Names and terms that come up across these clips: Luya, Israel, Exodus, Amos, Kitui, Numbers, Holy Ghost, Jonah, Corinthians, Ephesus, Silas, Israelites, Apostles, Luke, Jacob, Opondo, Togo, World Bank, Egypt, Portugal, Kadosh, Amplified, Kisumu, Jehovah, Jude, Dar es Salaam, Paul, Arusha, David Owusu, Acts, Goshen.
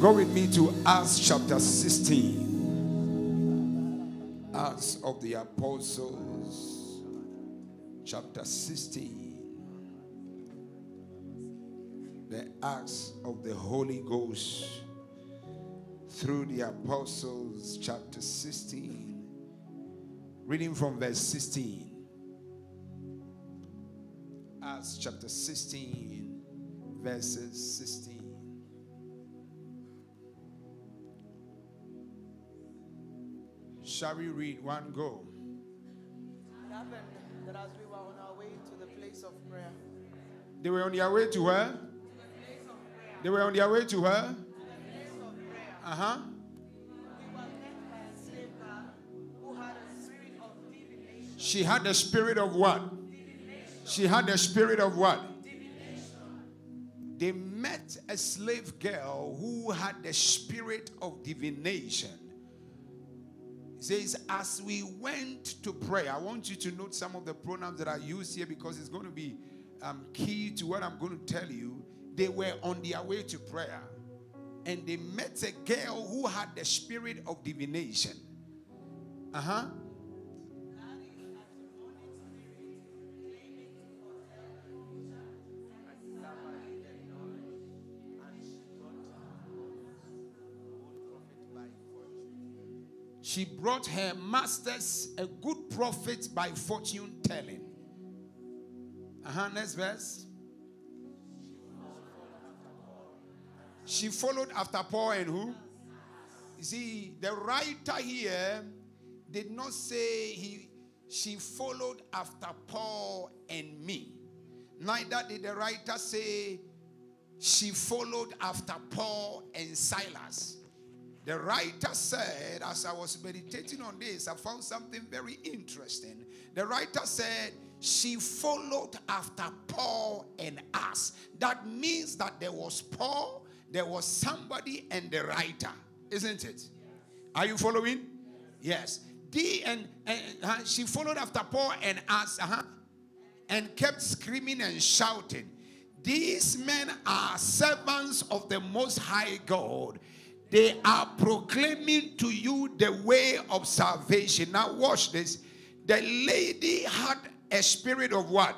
Go with me to Acts chapter 16. Acts of the Apostles chapter 16. The Acts of the Holy Ghost through the Apostles chapter 16. Reading from verse 16. Acts chapter 16, verses 16. Shall we read one go? It happened that as we were on our way to the place of prayer. They were on their way to where? To the place of prayer. They were on their way to where? To the place of prayer. Uh-huh. We were met by a slave girl who had a spirit of divination. She had the spirit of what? She had the spirit of what? Divination. They met a slave girl who had the spirit of divination. It says, as we went to pray, I want you to note some of the pronouns that I use here because it's going to be key to what I'm going to tell you. They were on their way to prayer and they met a girl who had the spirit of divination. Uh-huh. She brought her masters a good prophet by fortune telling. Next verse. She followed after Paul and who? You see, the writer here did not say she followed after Paul and me. Neither did the writer say she followed after Paul and Silas. The writer said, as I was meditating on this, I found something very interesting. The writer said, she followed after Paul and us. That means that there was Paul, there was somebody, and the writer. Isn't it? Yes. Are you following? Yes. She followed after Paul and us, and kept screaming and shouting, "These men are servants of the Most High God. They are proclaiming to you the way of salvation." Now watch this. The lady had a spirit of what?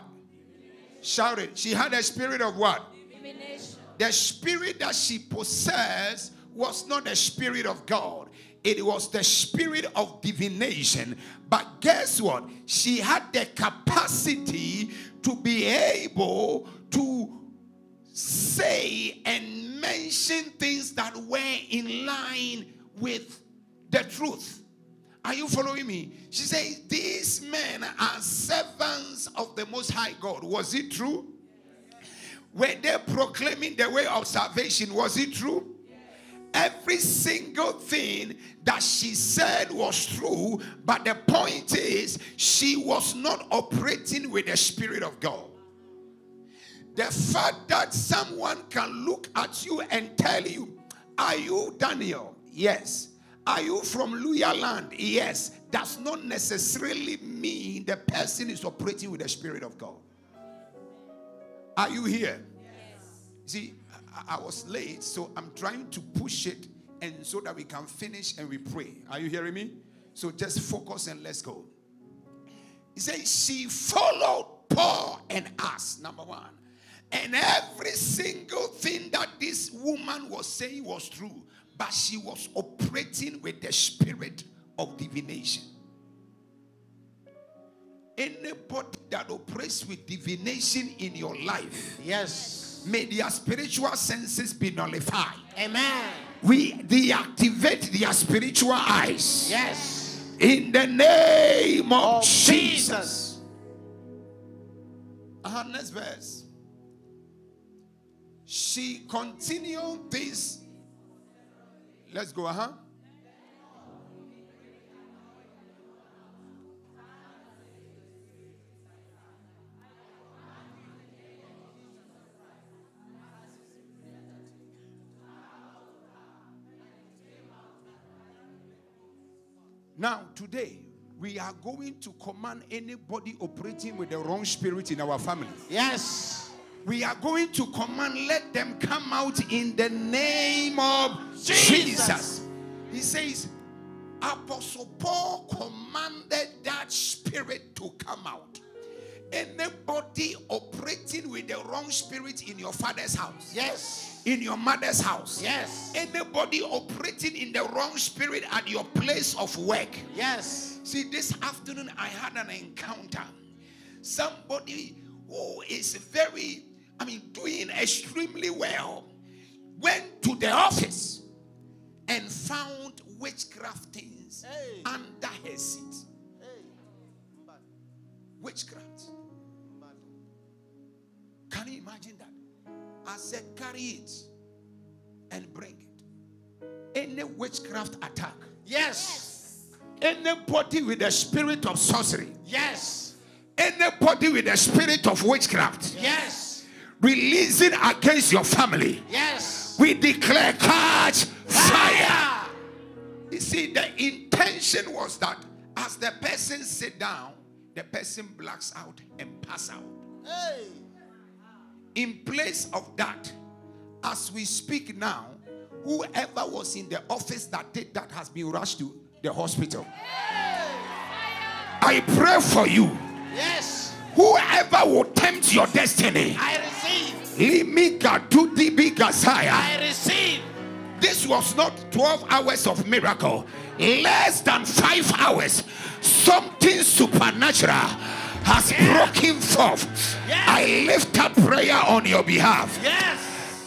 Shout it. She had a spirit of what? Divination. The spirit that she possessed was not the spirit of God. It was the spirit of divination. But guess what? She had the capacity to be able to say and mention things that were in line with the truth. Are you following me? She says, "These men are servants of the Most High God." Was it true? Yes. Were they proclaiming the way of salvation? Was it true? Yes. Every single thing that she said was true, but the point is, she was not operating with the Spirit of God. The fact that someone can look at you and tell you, "Are you Daniel?" Yes. "Are you from Luya land?" Yes. Does not necessarily mean the person is operating with the Spirit of God. Are you here? Yes. See, I was late, so I'm trying to push it and so that we can finish and we pray. Are you hearing me? So just focus and let's go. He says, she followed Paul and us, number one. And every single thing that this woman was saying was true. But she was operating with the spirit of divination. Anybody that operates with divination in your life, yes, may their spiritual senses be nullified. Amen. We deactivate their spiritual eyes. Yes. In the name of Jesus. Next verse. She continued this. Let's go, Now, today, we are going to command anybody operating with the wrong spirit in our family. Yes. We are going to command, let them come out in the name of Jesus. He says, Apostle Paul commanded that spirit to come out. Anybody operating with the wrong spirit in your father's house, yes, in your mother's house, yes, anybody operating in the wrong spirit at your place of work, yes. See, this afternoon I had an encounter. Somebody who is very, doing extremely well, went to the office and found witchcraft things under her seat. Witchcraft. Can you imagine that? I said, carry it and bring it. Any witchcraft attack. Yes. Anybody with a spirit of sorcery. Yes. Anybody with a spirit of witchcraft. Yes. Releasing against your family. Yes. We declare catch fire. You see, the intention was that as the person sit down, the person blacks out and pass out. Hey. In place of that, as we speak now, whoever was in the office that did that has been rushed to the hospital. Hey. I pray for you. Yes. Whoever will tempt your destiny, I receive. I receive. This was not 12 hours of miracle. Less than 5 hours, something supernatural has broken forth. Yes. I lift up prayer on your behalf. Yes.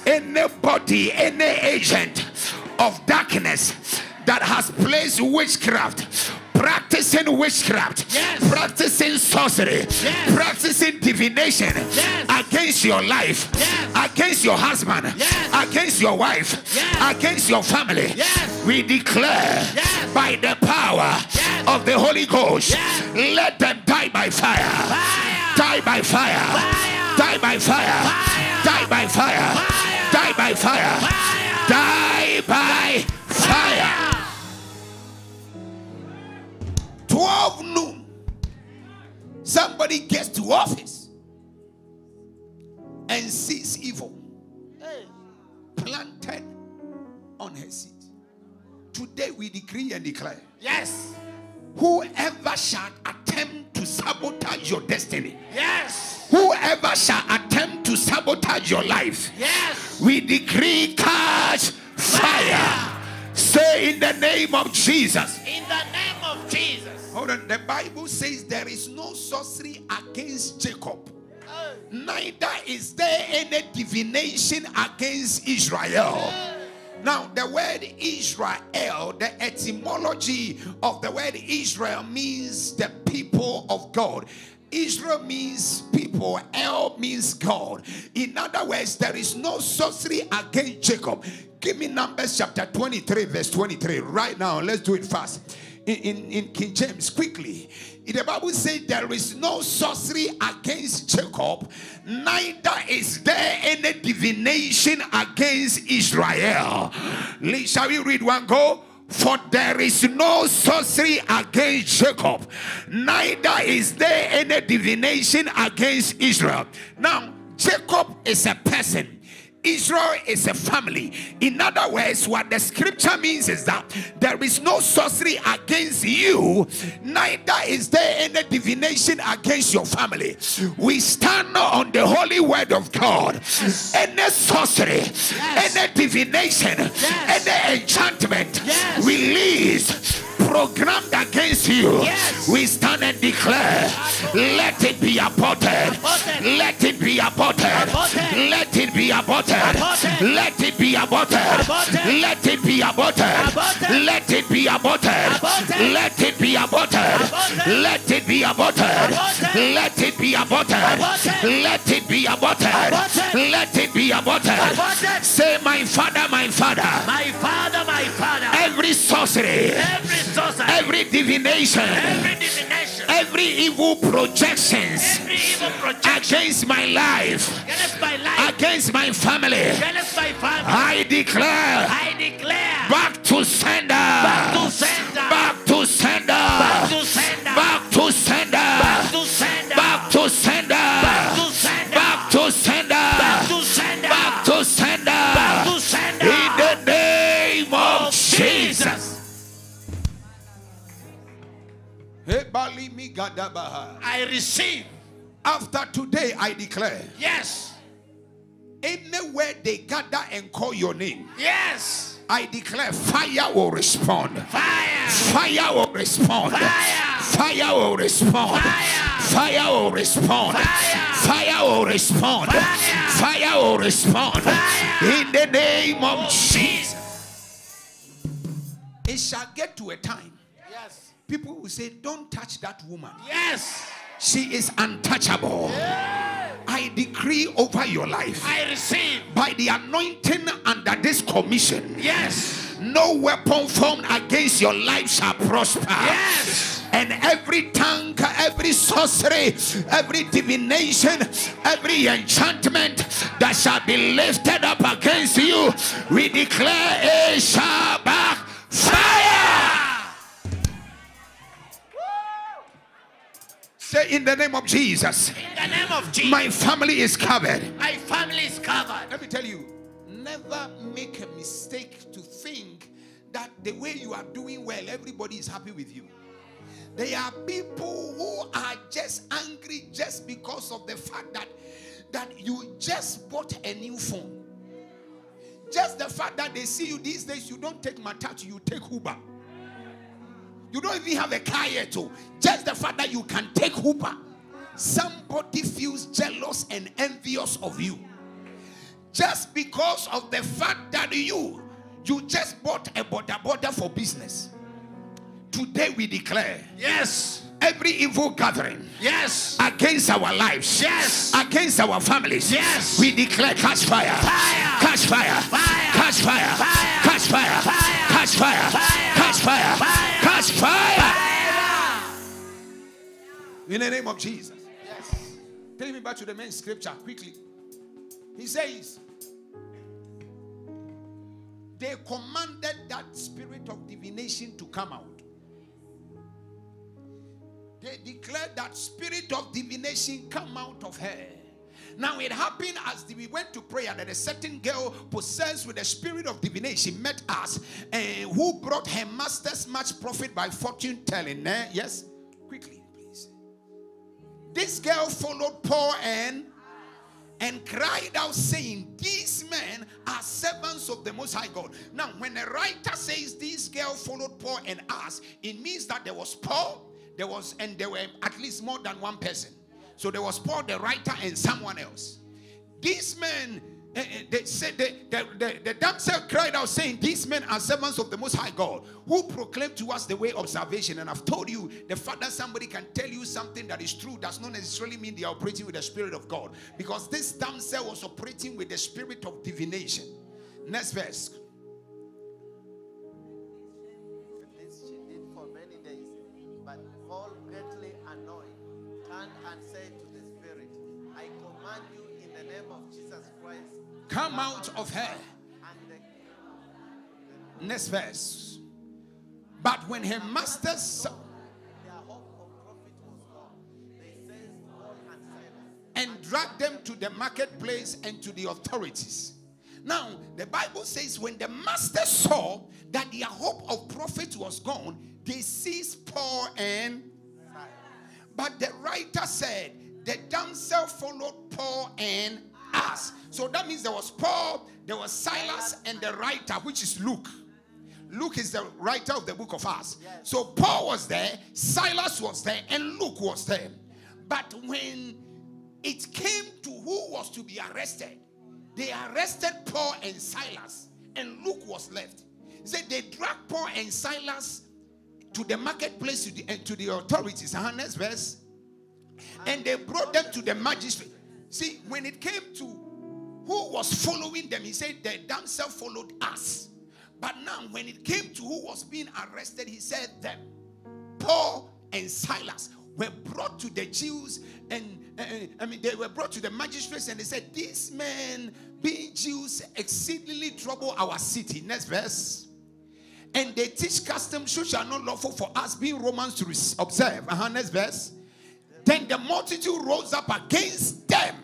Anybody, any agent of darkness that has placed witchcraft, practicing witchcraft, yes, practicing sorcery, yes, practicing divination, yes, against your life, yes, against your husband, yes, against your wife, yes, against your family, yes, we declare, yes, by the power, yes, of the Holy Ghost, yes, let them die by fire, fire. Die by fire. Fire. Die by fire. Fire. Die by fire. Fire. Die by fire. Fire. Die by fire. 12 noon, somebody gets to office and sees evil planted on her seat. Today we decree and declare, yes, whoever shall attempt to sabotage your destiny, yes, whoever shall attempt to sabotage your life, yes, we decree catch fire. Say in the name of Jesus. In the name of Jesus. Hold on. The Bible says there is no sorcery against Jacob. Oh. Neither is there any divination against Israel. Oh. Now, the word Israel, the etymology of the word Israel means the people of God. Israel means people. El means God. In other words, there is no sorcery against Jacob. Give me Numbers chapter 23, verse 23. Right now, let's do it fast. In King James, quickly. The Bible says there is no sorcery against Jacob, neither is there any divination against Israel. Shall we read one go? For there is no sorcery against Jacob, neither is there any divination against Israel. Now, Jacob is a person. Israel is a family. In other words, what the scripture means is that there is no sorcery against you, neither is there any divination against your family. We stand on the holy word of God. Yes. Any sorcery, yes, any divination, yes, any enchantment, yes, released, programmed against you, yes, we stand and declare, let it be aborted, let it be aborted, let it be aborted, let it be aborted, let it be aborted, let it be aborted, let it be aborted, let it be aborted, let it be aborted, let it be aborted, let it be aborted. Say, my father, my father, my father, my father, every sorcery, every divination, every evil projections against my life, against my family, I declare, back to sender, back to sender, back to sender, back to sender, back to sender, back to sender, in the name of I receive. After today, I declare. Yes. Anywhere they gather and call your name. Yes. I declare fire will respond. Fire. Fire will respond. Fire. Fire will respond. Fire will respond. Fire will respond. Fire will respond. In the name of Jesus. It shall get to a time. Yes. People will say, don't touch that woman. Yes. She is untouchable. Yeah. I decree over your life. I receive. By the anointing under this commission. Yes. No weapon formed against your life shall prosper. Yes. And every tongue, every sorcery, every divination, every enchantment that shall be lifted up against you, we declare it shall backfire. Say in the name of Jesus. In the name of Jesus. My family is covered. My family is covered. Let me tell you, never make a mistake to think that the way you are doing well, everybody is happy with you. There are people who are just angry just because of the fact that you just bought a new phone. Just the fact that they see you these days, you don't take Matatu, you take Uber. You don't even have a car yet. Just the fact that you can take Uber. Somebody feels jealous and envious of you. Just because of the fact that you just bought a border for business. Today we declare. Yes. Every evil gathering. Yes. Against our lives. Yes. Against our families. Yes. We declare catch fire. Fire. Catch fire. Fire. Catch fire. Fire. Catch fire. Fire. Catch fire. Fire. Catch fire. Fire. Catch fire. Fire. In the name of Jesus. Yes. Take me back to the main scripture quickly. He says, they commanded that spirit of divination to come out. They declared that spirit of divination come out of her. Now it happened as we went to prayer that a certain girl possessed with the spirit of divination met us, and who brought her master's much profit by fortune telling. Yes, quickly, please. This girl followed Paul and cried out, saying, these men are servants of the Most High God. Now, when the writer says this girl followed Paul and us, it means that there was Paul. There were at least more than one person. So there was Paul, the writer, and someone else. These men, they said, the damsel cried out, saying, these men are servants of the Most High God, who proclaim to us the way of salvation. And I've told you, the fact that somebody can tell you something that is true does not necessarily mean they are operating with the Spirit of God. Because this damsel was operating with the spirit of divination. Next verse. And say to the spirit, I command you in the name of Jesus Christ, come out of her. Next verse. But when her master's son, their hope of profit was gone, they seized Paul and Silas and dragged them to the marketplace and to the authorities. Now, the Bible says when the master saw that their hope of profit was gone, they seized Paul and. But the writer said, the damsel followed Paul and us. So that means there was Paul, there was Silas, and the writer, which is Luke. Luke is the writer of the book of Acts. Yes. So Paul was there, Silas was there, and Luke was there. But when it came to who was to be arrested, they arrested Paul and Silas, and Luke was left. They dragged Paul and Silas to the marketplace and to the authorities. Next verse. And they brought them to the magistrate. See, when it came to who was following them, he said, the damsel followed us. But now, when it came to who was being arrested, he said that Paul and Silas were brought to the Jews, they were brought to the magistrates, and they said, these men, being Jews, exceedingly trouble our city. Next verse. And they teach customs which are not lawful for us, being Romans, to observe. Next verse. Then the multitude rose up against them,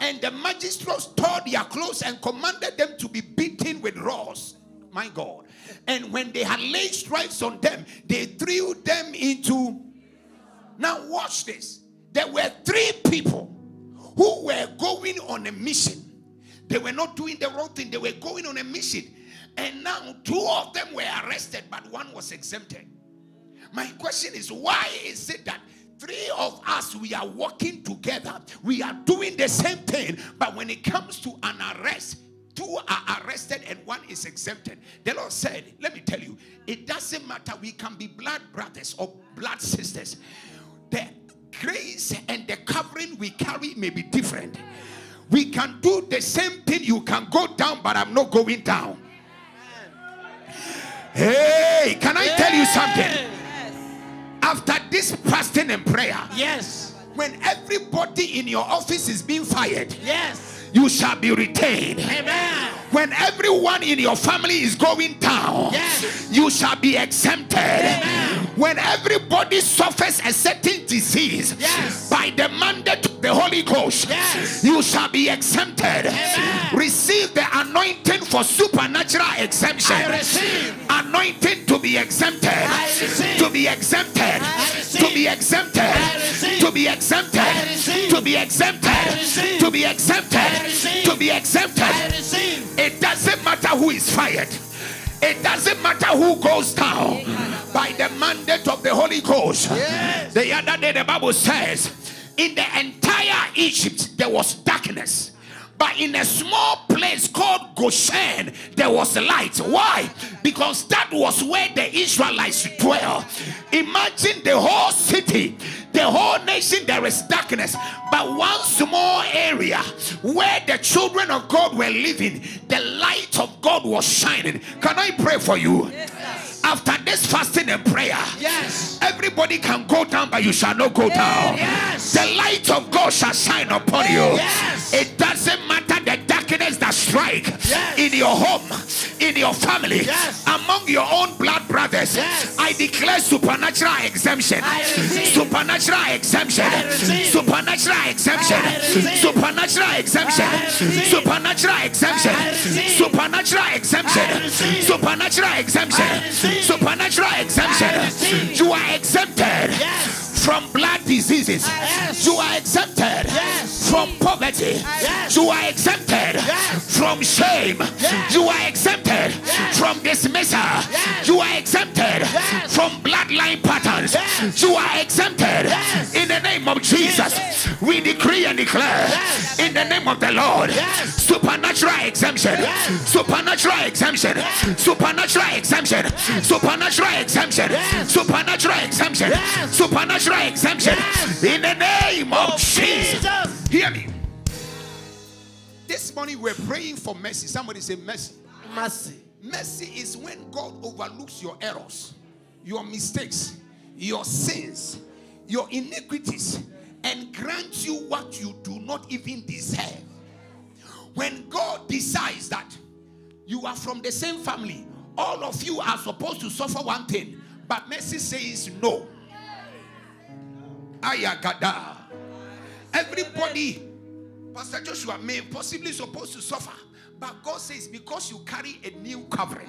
and the magistrates tore their clothes and commanded them to be beaten with rods. My God. And when they had laid stripes on them, they threw them into... Now watch this. There were three people who were going on a mission. They were not doing the wrong thing. They were going on a mission. And now two of them were arrested, but one was exempted. My question is, why is it that three of us, we are working together, we are doing the same thing, but when it comes to an arrest, two are arrested and one is exempted? The Lord said, let me tell you, it doesn't matter. We can be blood brothers or blood sisters. The grace and the covering we carry may be different. We can do the same thing. You can go down, but I'm not going down. Hey, can I tell you something? After this fasting and prayer, yes, when everybody in your office is being fired, yes, you shall be retained. Amen. When everyone in your family is going down, yes, you shall be exempted. Amen. When everybody suffers a certain disease, yes, by the mandate of the Holy Ghost, yes, you shall be exempted. Amen. Receive the anointing for supernatural exemption. I receive. Anointing to be exempted. I receive. To be exempted. I receive. To be exempted. I receive. To be exempted. I receive. To be exempted. I receive. To be exempted. I receive. To be exempted. I receive. It doesn't matter who is fired. It doesn't matter who goes down. By the mandate of the Holy Ghost. Yes. The other day the Bible says, in the entire Egypt there was darkness, but in a small place called Goshen there was light. Why? Because that was where the Israelites dwell. Imagine the whole city, the whole nation, there is darkness, but one small area where the children of God were living, the light of God was shining. Can I pray for you? Yes. After this fasting and prayer, yes, everybody can go down, but you shall not go down. Yes. The light of God shall shine upon you. Yes. It doesn't matter the darkness that strike, yes, in your home, in your family, yes, among your own blood brothers. Yes. I declare supernatural exemption. Supernatural exemption. Supernatural exemption. Supernatural exemption. Supernatural exemption. Supernatural exemption. Supernatural exemption. Supernatural exemption. You are exempted, yes, from blood diseases. Yes. You are exempted, yes, from poverty. Yes. You are exempted, yes, from shame. Yes. You are exempted, yes, from dismissal. Yes. You are exempted, yes, from bloodline patterns. Yes. You are exempted, yes, in the name of Jesus. Yes. We decree and declare, yes, in the name of the Lord, yes, supernatural exemption. Yes. Supernatural exemption. Yes. Supernatural exemption. Yes. Supernatural exemption. Yes. Supernatural exemption. Yes. Supernatural exemption. Yes. In the name of Jesus. Jesus. Hear me. This morning we're praying for mercy. Somebody say mercy. Mercy. Mercy is when God overlooks your errors, your mistakes, your sins, your iniquities, and grants you what you do not even deserve. When God decides that you are from the same family, all of you are supposed to suffer one thing, but mercy says no. Ayagada. Everybody, Pastor Joshua, may possibly supposed to suffer, but God says, because you carry a new covering,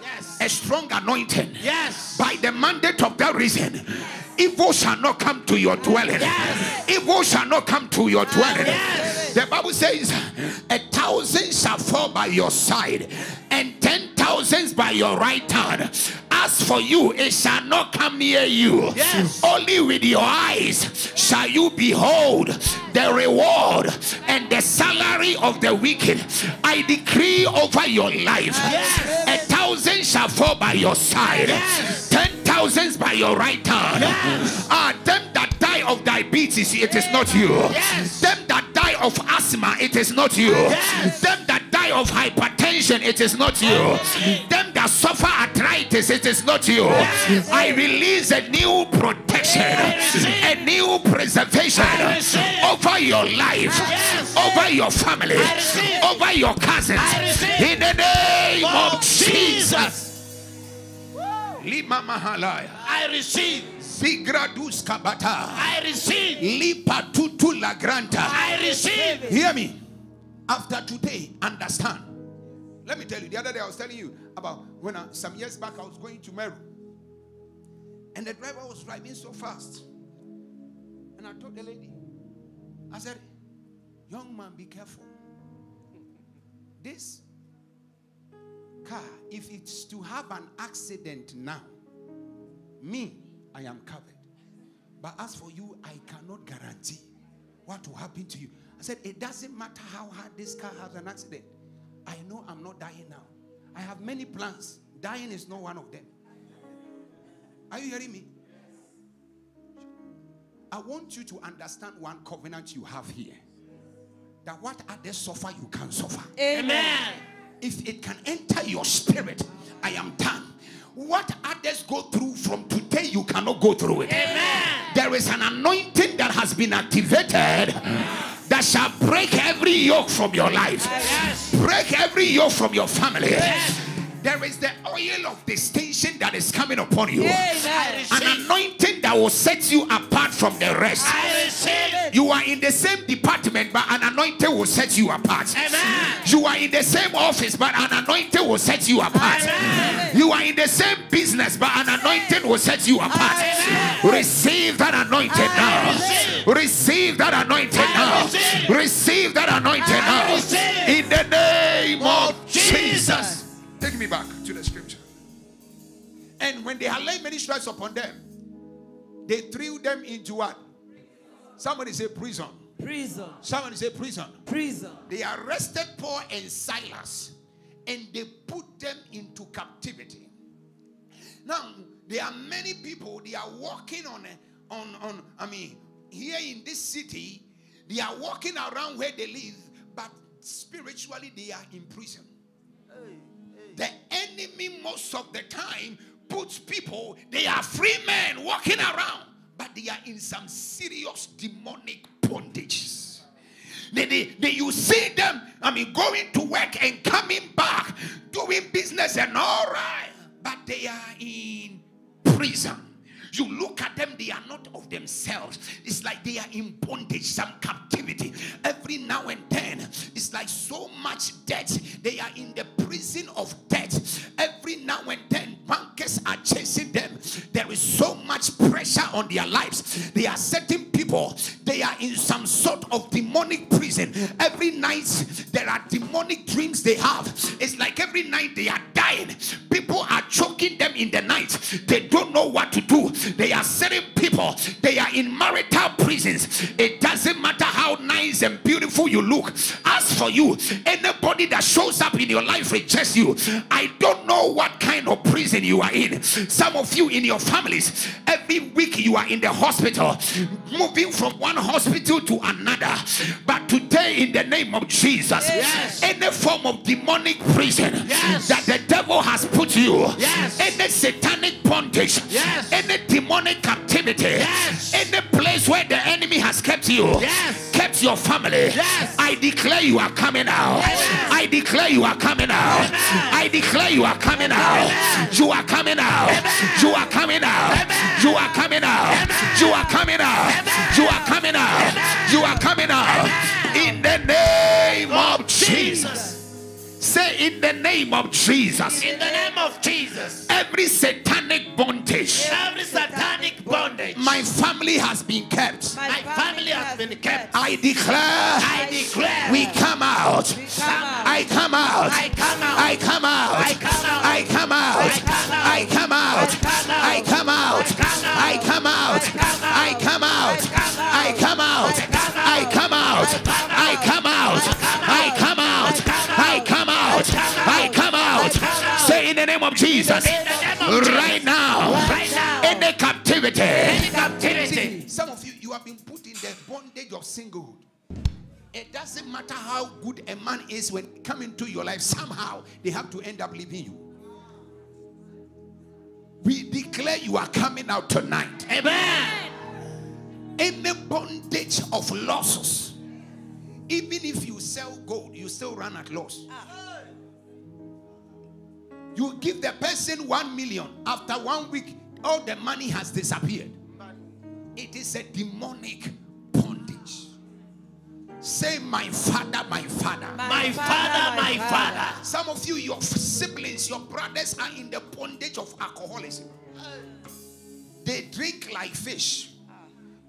yes, a strong anointing, yes, by the mandate of that reason, yes, evil shall not come to your dwelling. Yes. Evil shall not come to your dwelling. Yes. The Bible says, 1,000 shall fall by your side, and 10,000 by your right hand. As for you, it shall not come near you. Yes. Only with your eyes shall you behold the reward and the salary of the wicked. I decree over your life, yes, 1,000 shall fall by your side, yes, 10,000 by your right hand. Yes. Them that die of diabetes, it is not you. Yes. Them that die of asthma, it is not you. Yes. Them that die of hypertension, it is not you. Yes. Them that suffer arthritis, it is not you. Yes. I release a new protection, a new preservation over your life, over your family, over your cousins. In the name of Jesus. I receive. Zigradus kabata. I receive. Lipa tutu la granta. I receive. Hear me. After today, understand. Let me tell you, the other day I was telling you about when some years back I was going to Meru. And the driver was driving so fast. And I told the lady, I said, young man, be careful. This car, if it's to have an accident now, me, I am covered. But as for you, I cannot guarantee what will happen to you. I said, it doesn't matter how hard this car has an accident. I know I'm not dying now. I have many plans. Dying is not one of them. Are you hearing me? Yes. I want you to understand one covenant you have here. That what others suffer, you can suffer. Amen. If it can enter your spirit, I am done. What others go through from today, you cannot go through it. Amen. There is an anointing that has been activated that shall break every yoke from your life. Yes. Break every yoke from your family. Yes. There is the oil of distinction that is coming upon you. Yes. An anointing that will set you apart from the rest. You are in the same department, but an anointing will set you apart. Amen. You are in the same office, but an anointing will set you apart. Amen. You are in the same business, but an anointing will set you apart. Amen. Receive that anointing now. Receive that anointing now. Receive that anointing now. In the name of Jesus. Take me back to the scripture. And when they had laid many stripes upon them, they threw them into what? Somebody say prison. Prison. Somebody say prison. Prison. They arrested Paul and Silas, and they put them into captivity. Now, there are many people, they are walking on here in this city, they are walking around where they live, but spiritually they are in prison. The enemy most of the time puts people, they are free men walking around, but they are in some serious demonic bondages. You see them, going to work and coming back, doing business and all right, but they are in prison. You look at them, they are not of themselves. It's like they are in bondage, some captivity. Every now and then, it's like so much debt. They are in the prison of debt. Every now and then, bankers are chasing them. There is so much pressure on their lives. They are certain people. They are in some sort of demonic prison. Every night, there are demonic dreams they have. It's like every night they are dying. People are choking them in the night. They don't know what to do. They are certain people. They are in marital prisons. It doesn't matter how nice and beautiful you look. As for you, anybody that shows up in your life rejects you. I don't know what kind of prison you are in. Some of you in your families, every week you are in the hospital, moving from one hospital to another. But today, in the name of Jesus, yes. Any form of demonic prison, yes, that the devil has put you, yes, any satanic bondage, yes, any demonic captivity, yes, any place where the enemy has kept you, yes, kept your family, yes, I declare you are coming out. Yes. I declare you are coming out. Yes. I declare you are coming out. Yes. You are coming out. Yes. You are coming out. Yes. You are coming out. Yes. You are coming out. Yes. You are coming out. Yes. You are coming out. Yes. In the name of Jesus. Say, in the name of Jesus. In the name of Jesus. Every satanic bondage. Every satanic bondage. My family has been kept. My family has been kept. I declare. I declare. We come out. I come out. I come out. I come out. I come out. I come out. I come out. I come out. I come out. I come out. I come out. I come out. I come out. I come out. I come out. Say, in the name of Jesus. Right now. In the captivity. Some of you, you have been put in the bondage of singlehood. It doesn't matter how good a man is when coming to your life. Somehow, they have to end up leaving you. We declare you are coming out tonight. Amen. In the bondage of losses. Even if you sell gold, you still run at loss. You give the person 1 million. After 1 week, all the money has disappeared. It is a demonic bondage. Say, my father, my father. My father, my father. Some of you, your siblings, your brothers are in the bondage of alcoholism. They drink like fish.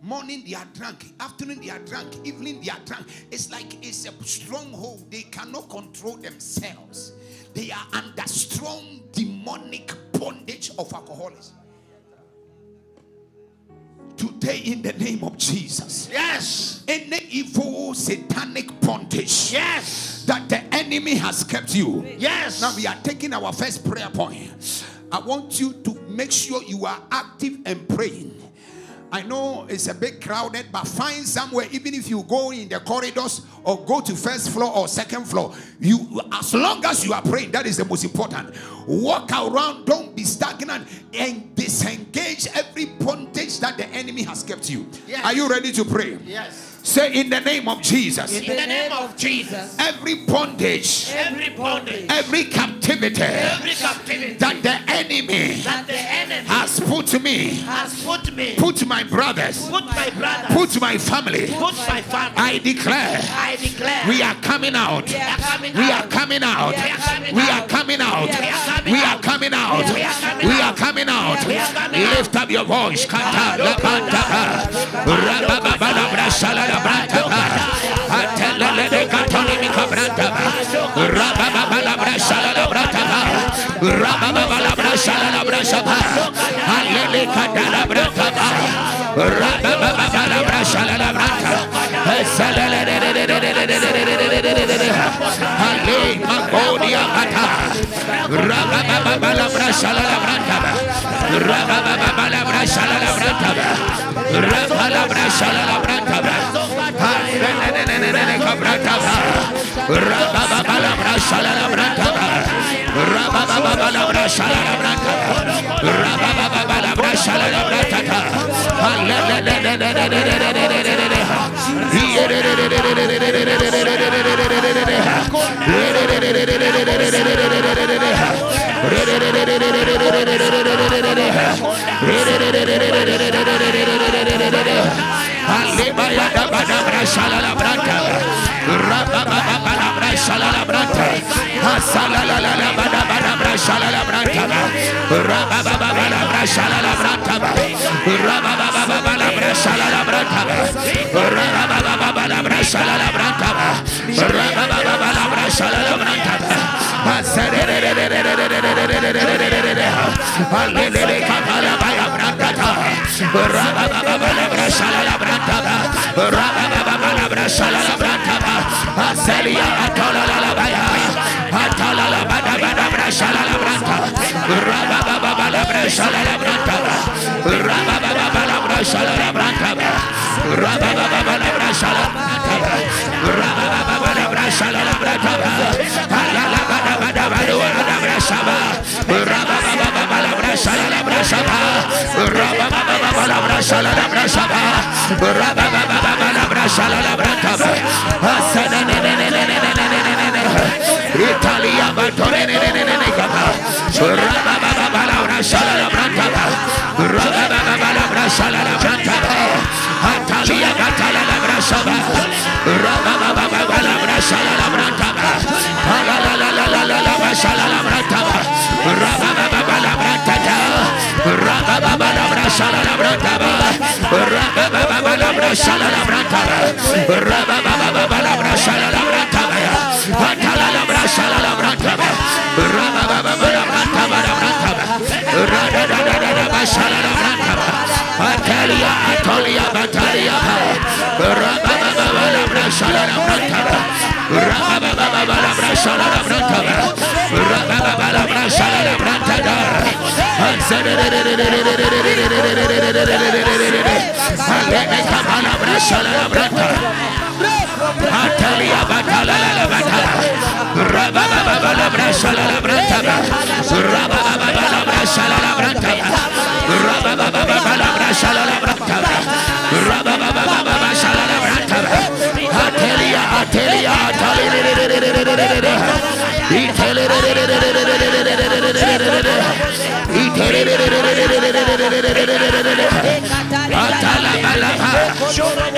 Morning they are drunk, afternoon they are drunk, evening they are drunk. It's like it's a stronghold. They cannot control themselves. They are under strong demonic bondage of alcoholism. Today, in the name of Jesus, yes, any evil satanic bondage, yes, that the enemy has kept you, yes. Now we are taking our first prayer point. I want you to make sure you are active and praying. I know it's a bit crowded, but find somewhere, even if you go in the corridors or go to first floor or second floor, you, as long as you are praying, that is the most important. Walk around, don't be stagnant, and disengage every bondage that the enemy has kept you. Yes. Are you ready to pray? Yes. Say, in the name of Jesus. In the name of Jesus. Every bondage. Every bondage. Every captivity. Every captivity. That the enemy has put me. Has put me. Put my brothers. Put my brothers. Put my family. Put my family. I declare. I declare. We are coming out. We are coming out. We are coming out. We are coming out. We are coming out. We are coming out. Lift up your voice.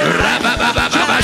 Rabba,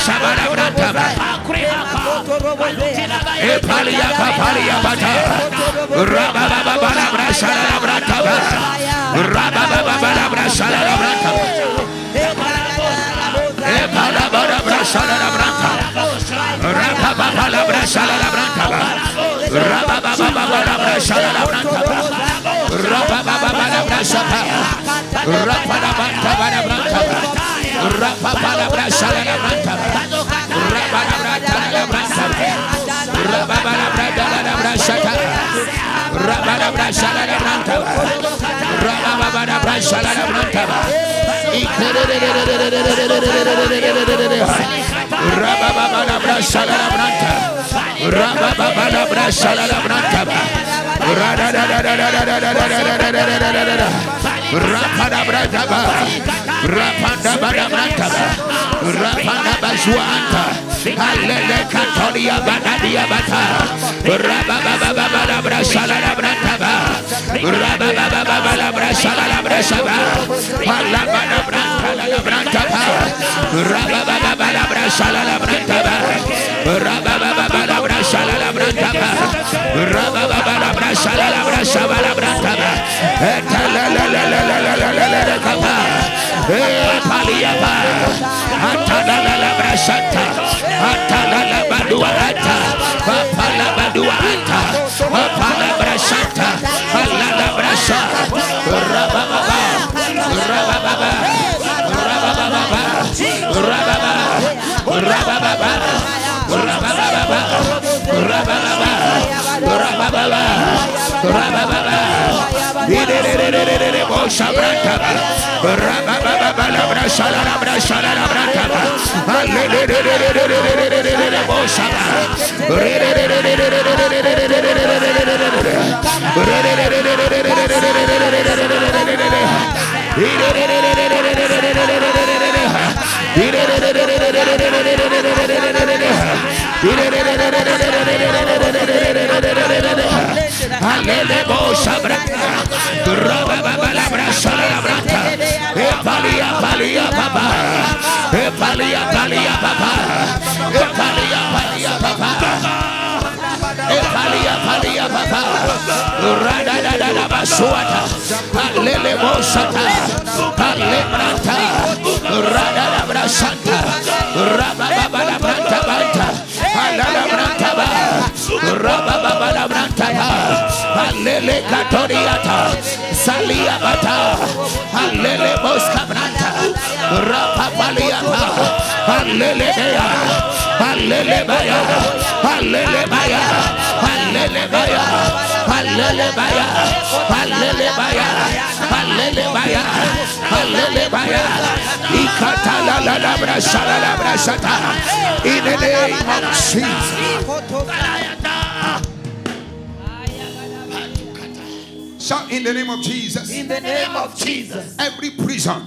In the name of Jesus. Shout in the name of Jesus. In the name of Jesus. Every prison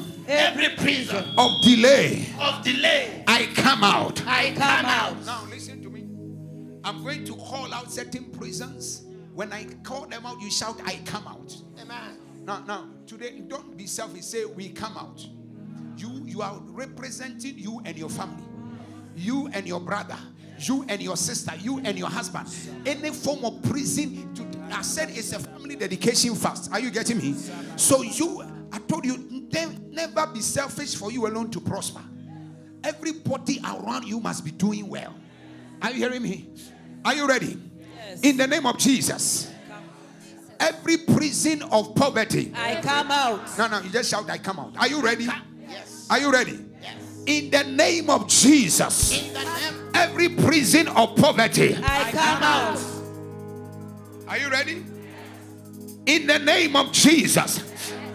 of delay. I come out. Now listen to me. I'm going to call out certain prisons. When I call them out, you shout, I come out. Amen. Now, today, don't be selfish. Say, we come out. You are representing you and your family, you and your brother, you and your sister, you and your husband. Any form of prison, I said it's a family dedication fast. Are you getting me? So I told you, never be selfish for you alone to prosper. Everybody around you must be doing well. Are you hearing me? Are you ready? Yes. In the name of Jesus. Every prison of poverty. I come out. No, you just shout, I come out. Are you ready? Yes. Are you ready? Yes. In the name of Jesus. In the name. Every prison of poverty. I come out. Are you ready? Yes. In the name of Jesus. Yes.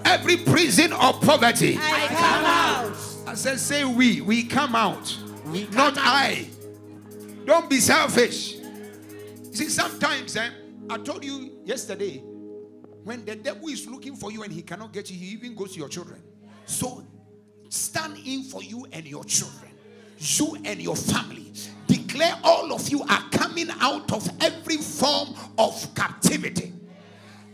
Every prison of poverty. I come out. I said, say we come out. We come not out. I. Don't be selfish. See, sometimes I told you yesterday, when the devil is looking for you and he cannot get you, he even goes to your children. So stand in for you and your children, you and your family. Declare all of you are coming out of every form of captivity.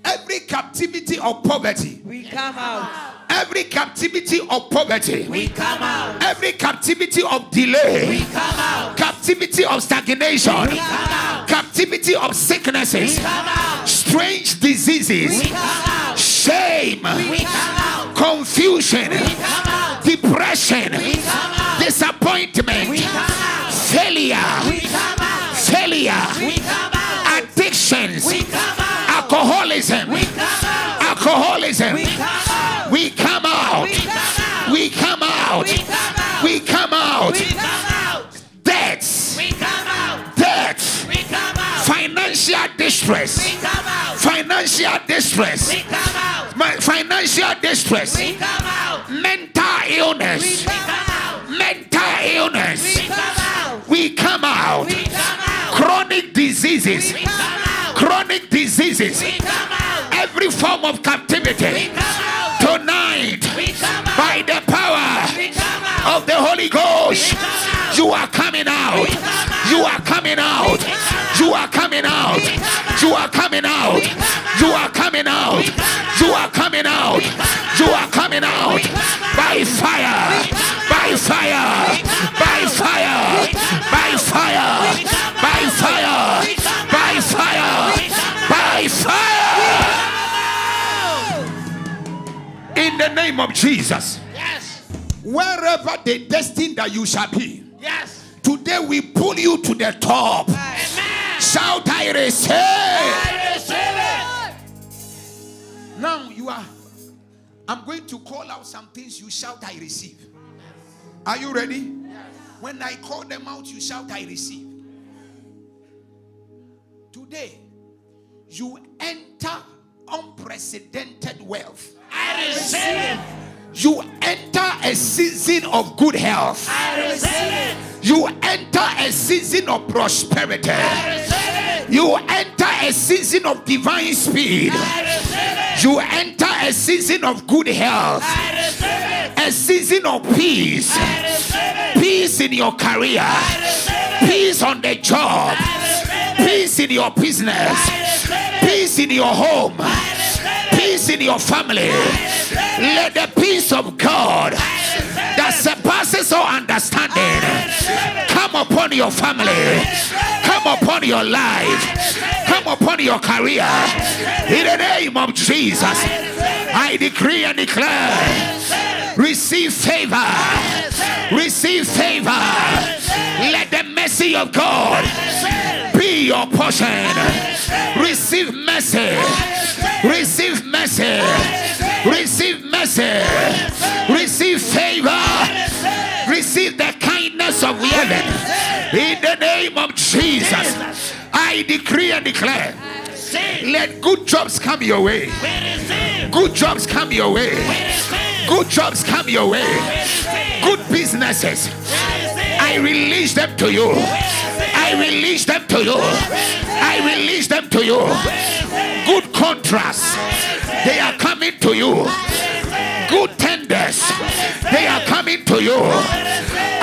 Every captivity of poverty. We come out. Every captivity of poverty, we come out. Every captivity of delay, we come out. Captivity of stagnation, we come out. Captivity of sicknesses, we come out. Strange diseases, we come out. Shame, we come out. Confusion, we come out. Depression, we come out. Disappointment, we come out. Failure, we come out. Failure, we come out. Addictions, we come out. Alcoholism, we come out. Alcoholism, we come out. We come out. We come out. We come out. Debts. We come out. Debts. We come out. Financial distress. We come out. Financial distress. We come out. Financial distress. We come out. Mental illness. We come out. Mental illness. We come out. We come out. Chronic diseases. We come out. Chronic diseases. We come out. Every form of captivity tonight, by the power of the Holy Ghost, you are coming out. You are coming out. You are coming out. You are coming out. You are coming out. You are coming out. You are coming out by fire. By fire. By fire. By fire. By fire. By fire. By fire. In the name of Jesus. Yes. Wherever they destined that you shall be. Yes. Today we pull you to the top. Amen. Shout, I receive. I receive it. Now you are. I'm going to call out some things. You shout, I receive. Yes. Are you ready? Yes. When I call them out, you shout, I receive. Today, you enter unprecedented wealth. I receive it. You enter a season of good health. I receive it. You enter a season of prosperity. I receive it. You enter a season of divine speed. I receive it. You enter a season of good health. I receive it. A season of peace. I receive it. Peace in your career. I receive it. Peace on the job. I receive it. Peace in your business. I receive it. Peace in your home. I peace in your family. Let the peace of God that surpasses all understanding come upon your family, come upon your life, come upon your career. In the name of Jesus, I decree and declare, receive favor, receive favor. Let the mercy of God be your portion. Receive mercy, receive mercy, receive mercy, receive favor, receive the kindness of heaven. In the name of Jesus, I decree and declare, let good jobs come your way. Good jobs come your way. Good jobs come your way. Good businesses, I release them to you. I release them to you. I release them to you. Good contracts, they are coming to you. Good tenders, they are coming to you.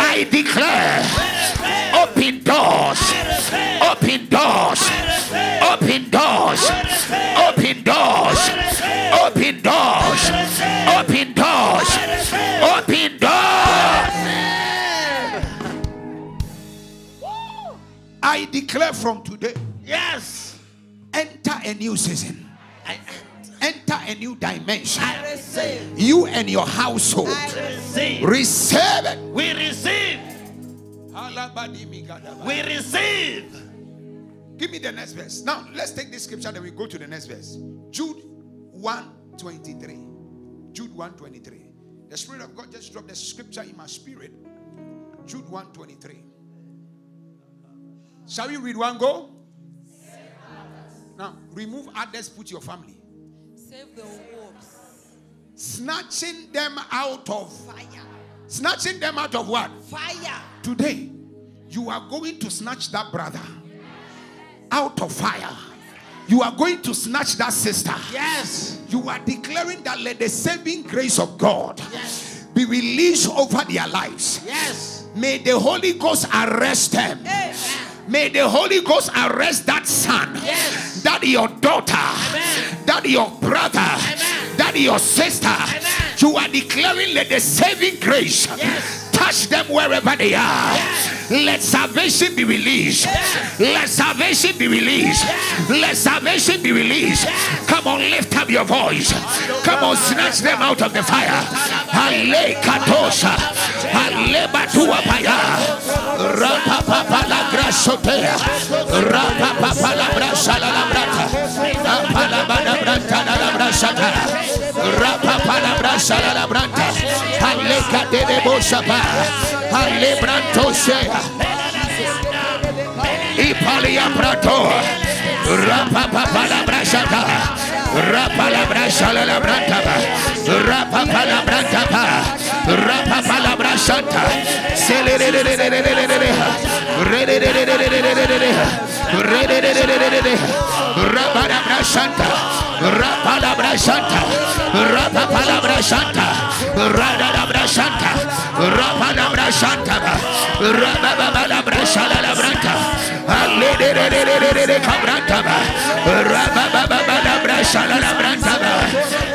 I declare, open doors, open doors, open doors, open doors, open doors, open doors, open doors. I declare from today, yes, enter a new season. Enter a new dimension. I receive. You and your household, I receive. Receive it. We receive. We receive. Give me the next verse. Now let's take this scripture, then we go to the next verse. Jude 1:23. Jude 1:23. The Spirit of God just dropped the scripture in my spirit. Jude 1:23. Shall we read one go? Save others. Now, remove others, put your family. Save the wolves. Snatching them out of fire. Snatching them out of what? Fire. Today, you are going to snatch that brother, yes, out of fire. You are going to snatch that sister. Yes. You are declaring that let the saving grace of God, yes, be released over their lives. Yes. May the Holy Ghost arrest them. Yes. May the Holy Ghost arrest that son, yes, that your daughter, amen, that your brother, amen, that your sister, amen, You are declaring, let the saving grace touch them wherever they are. Let salvation be released. Let salvation be released. Let salvation be released. Come on, lift up your voice. Come on, snatch them out of the fire. Ale katosha, ale batua paya, rapa papa la grasotea, rapa papa la brasa la brata, rapa la brata la brasa, rapa la brasa la brata, ale kate de bosapa, ale brantosea. Ipalia prato, rapa papa la brasa, rapa la brasa la branta, rapa la branta, rapa la brasa, rapa la brasa, rapa la brasa. Rada brashanta, rapa la brashanta, rapa la brashala la branca, alede cabranta, rapa la brashala la branca,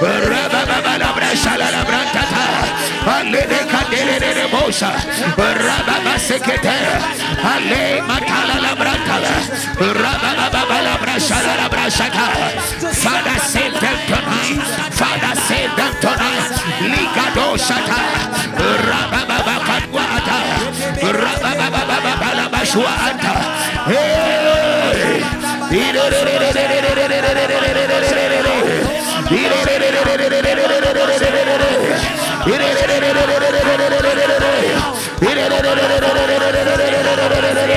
rapa la brashala la branca, alede cadere de bosa, rapa secete, ale matala la branca, rapa la brashala la brashata. Father, save them tonight. Father, save them tonight.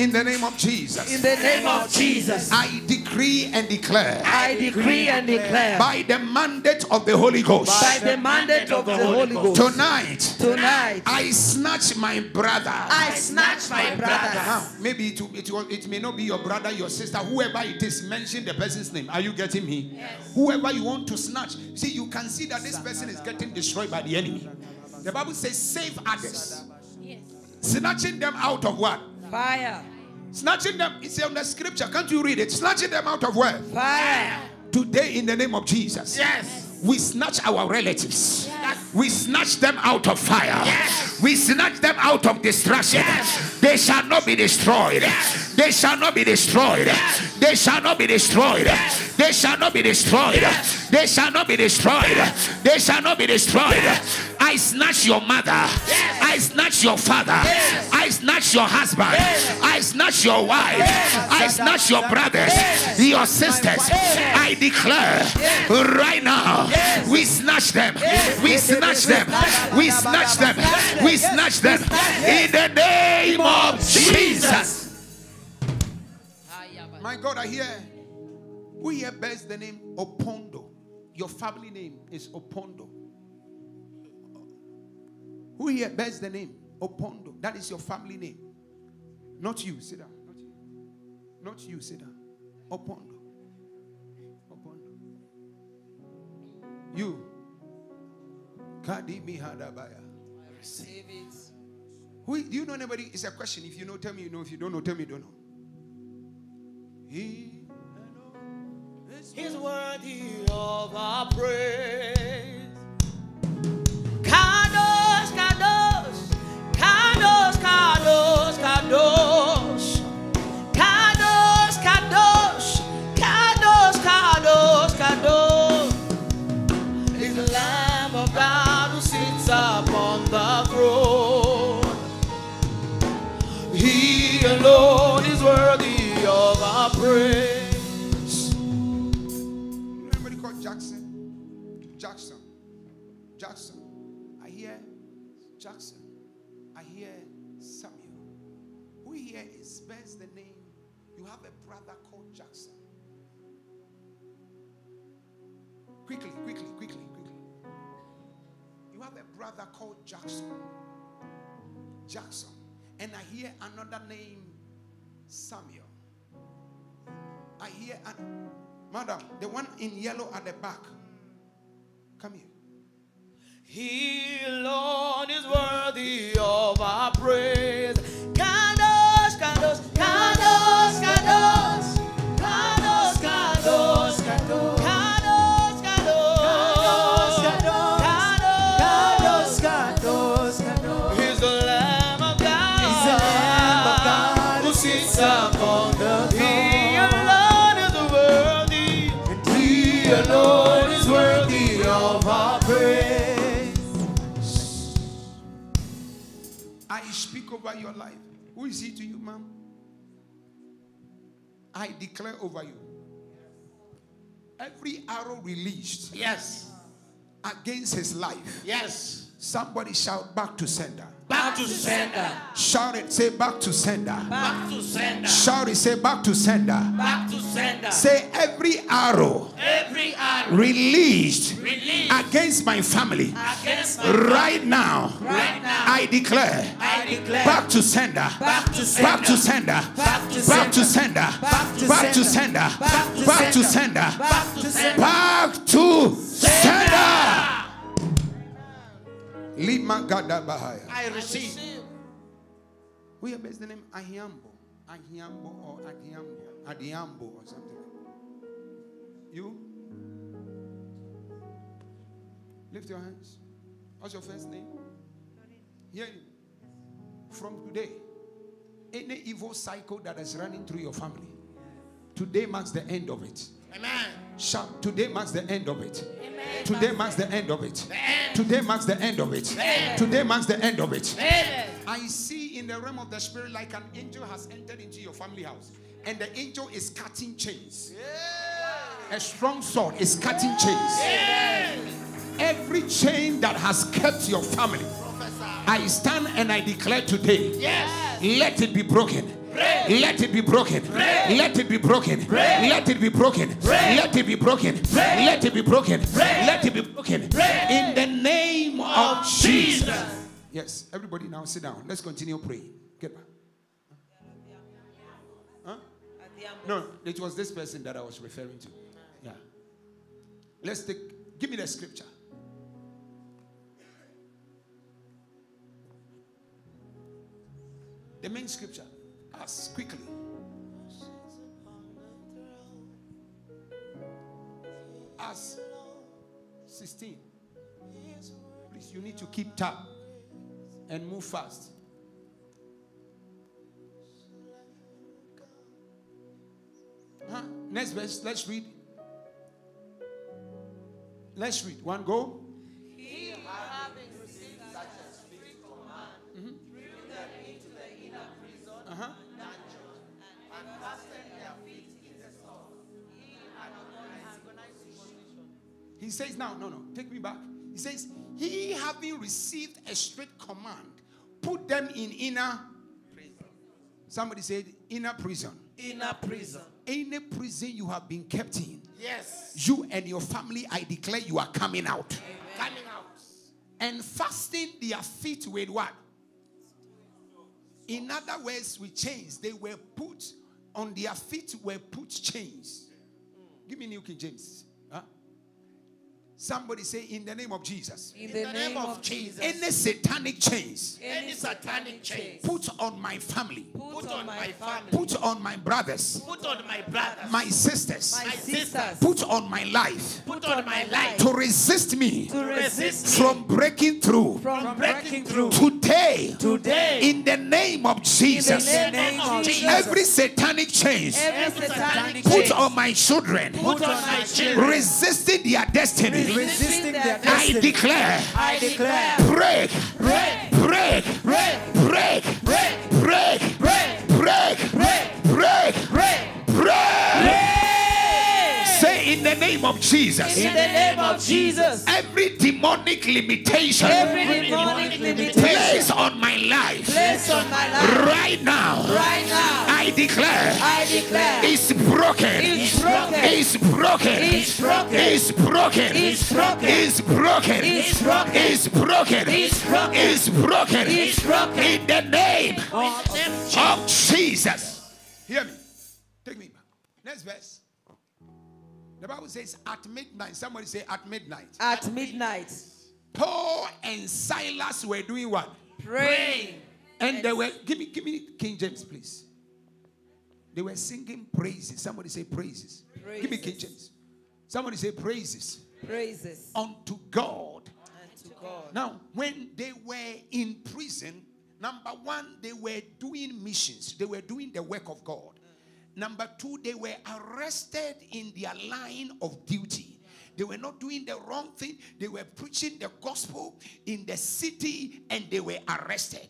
In the name of Jesus. In the name of Jesus. I decree and declare. I decree and declare. By the mandate of the Holy Ghost. By the mandate of the Holy Ghost. Tonight. Tonight. I snatch my brother. I snatch my brother. Now, maybe it may not be your brother, your sister, whoever it is. Mention the person's name. Are you getting me? Yes. Whoever you want to snatch. See, you can see that this person is getting destroyed by the enemy. The Bible says, save others. Yes. Snatching them out of what? Fire. Snatching them, it's on the scripture. Can't you read it? Snatching them out of where? Fire. Today, in the name of Jesus. Yes. We snatch our relatives. Yes. We snatch them out of fire. Yes. We snatch them out of destruction. Yes. They shall not be destroyed. Yes. They shall not be destroyed. Yes. They shall not be destroyed. Yes. They shall not be destroyed. Yes. They shall not be destroyed. Yes. They shall not be destroyed. Yes. I snatch your mother. Yes. I snatch your father. Yes. I snatch your husband. Yes. I snatch your wife. Yes. I snatch your brothers, yes. your sisters. Yes. I declare, yes. right now. Yes. We snatch them. Yes. We snatch them. We snatch them. We snatch them. In the name of Jesus. My God, I hear. We hear best the name Opondo. Your family name is Opondo. Who here bears the name Opondo? That is your family name. Not you, sit down. Not you, sit down. Opondo. You. Kadimi Hadabaya. I receive it. Who, do you know anybody? It's a question. If you know, tell me you know. If you don't know, tell me you don't know. He is worthy of our praise. Kadosh, Kadosh, Kadosh, Kadosh, Kadosh. Kadosh, Kadosh, Kadosh, Kadosh, Kadosh. Upon the throne, He alone is worthy of our praise. Remember, he called Jackson. Jackson. Jackson. I hear Jackson. I hear Samuel. Who here is best the name? You have a brother called Jackson. Quickly, quickly, quickly. You have a brother called Jackson. Jackson. And I hear another name, Samuel. I hear, madam, the one in yellow at the back. Come here. He alone is worthy of our praise. Kadosh, Kadosh, Kadosh, Kadosh. Kadosh, Kadosh, Kadosh. Over your life. Who is he to you, ma'am? I declare over you. Every arrow released. Yes. Against his life. Yes. Somebody shout back to sender. Back to sender. Shout it, say back to sender. Back to sender. Shout it, say back to sender. Back to sender. Say every arrow released against my family. Against my family. Right now, I declare back to sender. Back to sender. Back to sender. Back to sender. Back to sender. Back to sender. Back to sender. Back to sender. I receive. Who your best name? Ahiambo or Adiambo or something. You? Lift your hands. What's your first name? Hear you. From today, any evil cycle that is running through your family, today marks the end of it. Amen. Shout, today marks the end of it. Amen. Today marks the end of it. Today marks the end of it. Today marks the end of it. I see in the realm of the spirit like an angel has entered into your family house. And the angel is cutting chains. Yeah. A strong sword is cutting chains. Yeah. Every chain that has kept your family, Professor. I stand and I declare today, yes. Let it be broken. Let it be broken. Let it be broken. Let it be broken. Let it be broken. Let it be broken. Let it be broken. In the name of Jesus. Yes, everybody now sit down. Let's continue praying. Get back. Huh? No, it was this person that I was referring to. Yeah. Let's take. Give me the scripture. The main scripture. us quickly. Acts 16. Please, you need to keep tap and move fast. Huh? Next verse, let's read. Let's read. One go. He having received such a strict command, drew them into the inner prison and dungeon, and fastened their feet in the stocks. He agonized position. He says, no, take me back. He says, he having received a strict command, put them in inner prison. Somebody said, inner prison. Inner prison. Any prison you have been kept in. Yes. You and your family, I declare you are coming out. Amen. Coming out. And fastening their feet with what? In other words, with chains. They were put, on their feet were put chains. Give me New King James. Huh? Somebody say, in the name of Jesus. In the name of Jesus. Any satanic chains. Any satanic chains. Put on my family. Put on my family. Put on my brothers. Put on my brothers. My sisters. My sisters. Put on my life. Put on my life. To resist me. From breaking through. From breaking through. Today. In the name of Jesus. Every satanic chains. Put on my children. Put on my children. Resisting their destiny. Resisting their destiny. I declare. Break. Say in the name of Jesus. In the name of Jesus. Every demonic limitation. Placed on my life. Right now. I declare. It's broken. In the name of Jesus. Hear me. Take me back. Next verse. The Bible says at midnight. Somebody say at midnight. At midnight. Paul and Silas were doing what? Praying. And they were, give me King James, please. They were singing praises. Somebody say praises. Give me King James. Somebody say praises. Unto God. Now, when they were in prison, number one, they were doing missions. They were doing the work of God. Number two, they were arrested in their line of duty. They were not doing the wrong thing. They were preaching the gospel in the city and they were arrested.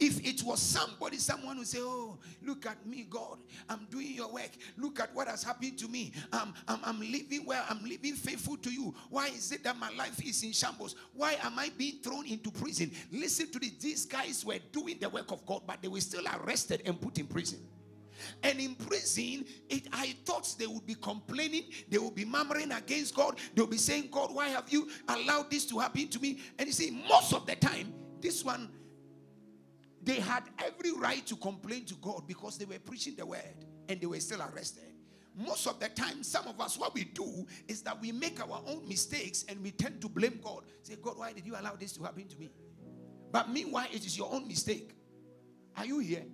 If it was someone who say, oh, look at me, God. I'm doing your work. Look at what has happened to me. I'm living well. I'm living faithful to you. Why is it that my life is in shambles? Why am I being thrown into prison? Listen to this. These guys were doing the work of God, but they were still arrested and put in prison. And in prison, I thought they would be complaining. They would be murmuring against God. They would be saying, God, why have you allowed this to happen to me? And you see, most of the time, this one, they had every right to complain to God because they were preaching the word and they were still arrested. Most of the time, some of us, what we do is that we make our own mistakes and we tend to blame God. Say, God, why did you allow this to happen to me? But meanwhile, it is your own mistake. Are you here?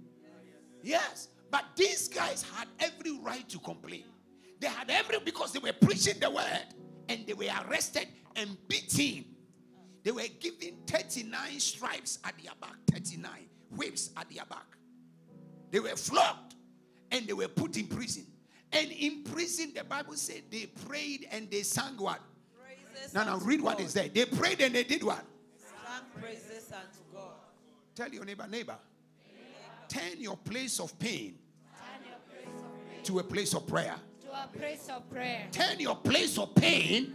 Yes. But these guys had every right to complain. They had every, because they were preaching the word and they were arrested and beaten. They were given 39 stripes at their back, 39 whips at their back. They were flogged and they were put in prison. And in prison, the Bible said they prayed and they sang what? Praises. Now, read what is there. They prayed and they did what? Sang praises unto God. Tell your neighbor. Turn your place of pain to a place of prayer. Turn your place of pain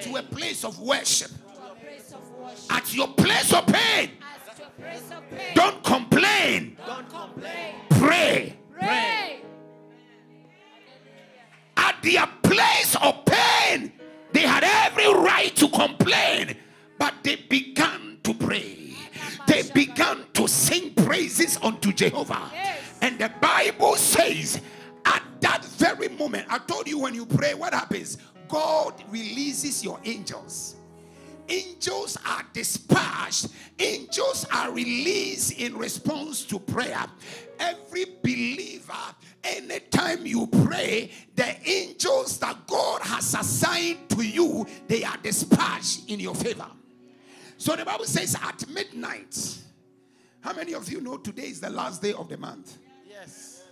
to a place of worship. At your place of pain, don't complain. Pray. At their place of pain, they had every right to complain, but they began to pray. They began to sing praises unto Jehovah. And the Bible says, at that very moment, I told you when you pray, what happens? God releases your angels. Angels are dispatched. Angels are released in response to prayer. Every believer, anytime you pray, the angels that God has assigned to you, they are dispatched in your favor. So the Bible says at midnight. How many of you know today is the last day of the month? Yes.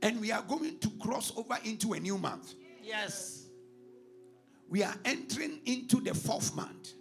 And we are going to cross over into a new month. Yes. We are entering into the fourth month.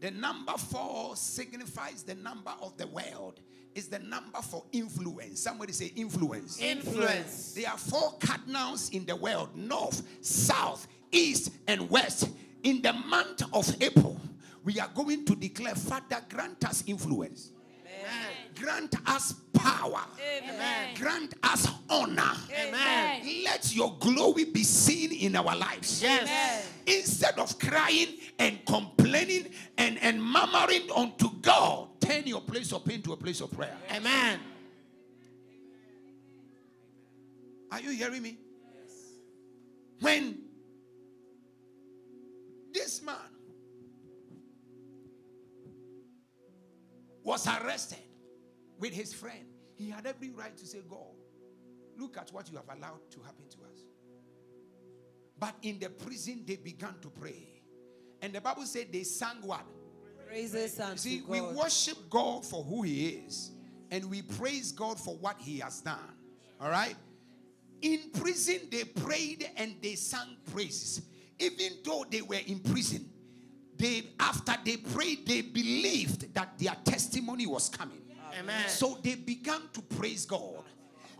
The number 4 signifies the number of the world. It's the number for influence. Somebody say influence. Influence. There are 4 cardinals in the world: north, south, east, and west. In the month of April, we are going to declare, Father, grant us influence. Amen. Grant us power. Amen. Grant us honor. Amen. Let your glory be seen in our lives. Yes. Amen. Instead of crying and complaining and murmuring unto God, turn your place of pain to a place of prayer. Yes. Amen. Are you hearing me? Yes. When this man was arrested with his friend, he had every right to say, God, look at what you have allowed to happen to us. But in the prison, they began to pray. And the Bible said they sang what? Praises unto God. See, we worship God for who he is. And we praise God for what he has done. All right? In prison, they prayed and they sang praises. Even though they were in prison, after they prayed, they believed that their testimony was coming. Amen. So they began to praise God.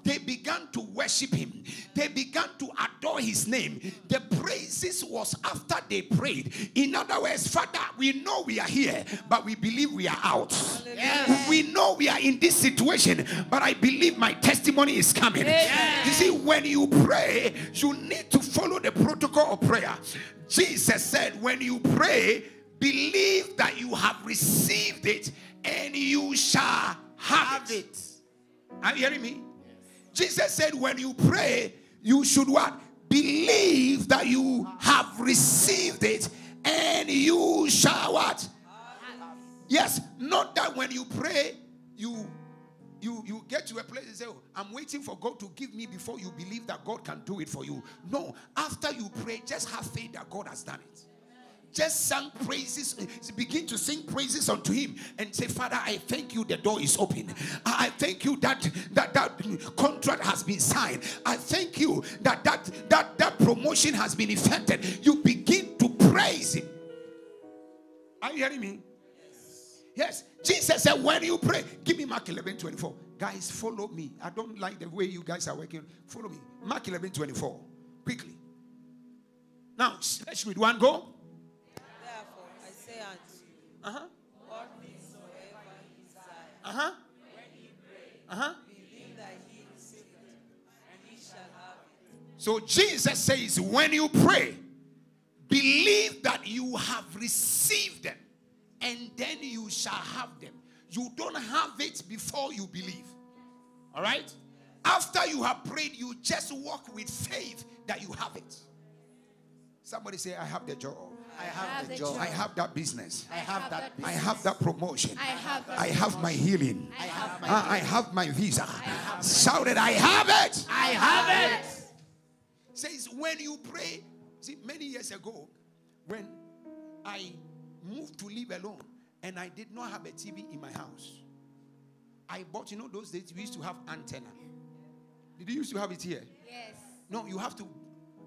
They began to worship him. They began to adore his name. The praises was after they prayed. In other words, Father, we know we are here, but we believe we are out. Yes. We know we are in this situation, but I believe my testimony is coming. Yes. You see, when you pray, you need to follow the protocol of prayer. Jesus said, when you pray, believe that you have received it and you shall have it. Are you hearing me? Jesus said, when you pray, you should what? Believe that you have received it and you shall what? Yes. Not that when you pray, you get to a place and say, oh, I'm waiting for God to give me before you believe that God can do it for you. No. After you pray, just have faith that God has done it. Just sang praises. Begin to sing praises unto him and say, Father, I thank you, the door is open. I thank you that contract has been signed. I thank you that promotion has been effected. You begin to praise him. Are you hearing me? Yes. Jesus said, when you pray, give me Mark 11:24. Guys, follow me. I don't like the way you guys are working. Follow me. Mark 11:24. Quickly. Now, stretch with one go. Uh-huh. What whatsoever he desires. Uh-huh. When he prays, uh-huh, believe that he receives it, and he shall have it. So Jesus says, when you pray, believe that you have received them, and then you shall have them. You don't have it before you believe. All right? After you have prayed, you just walk with faith that you have it. Somebody say, I have the joy. I have the job. I have that business. I have that business. I have that promotion. I have my healing. I have my visa. Shouted, I have it. I have it. Says, when you pray. See, many years ago, when I moved to live alone and I did not have a TV in my house, I bought, you know, those days we used to have antenna. Did you used to have it here? Yes. No, you have to,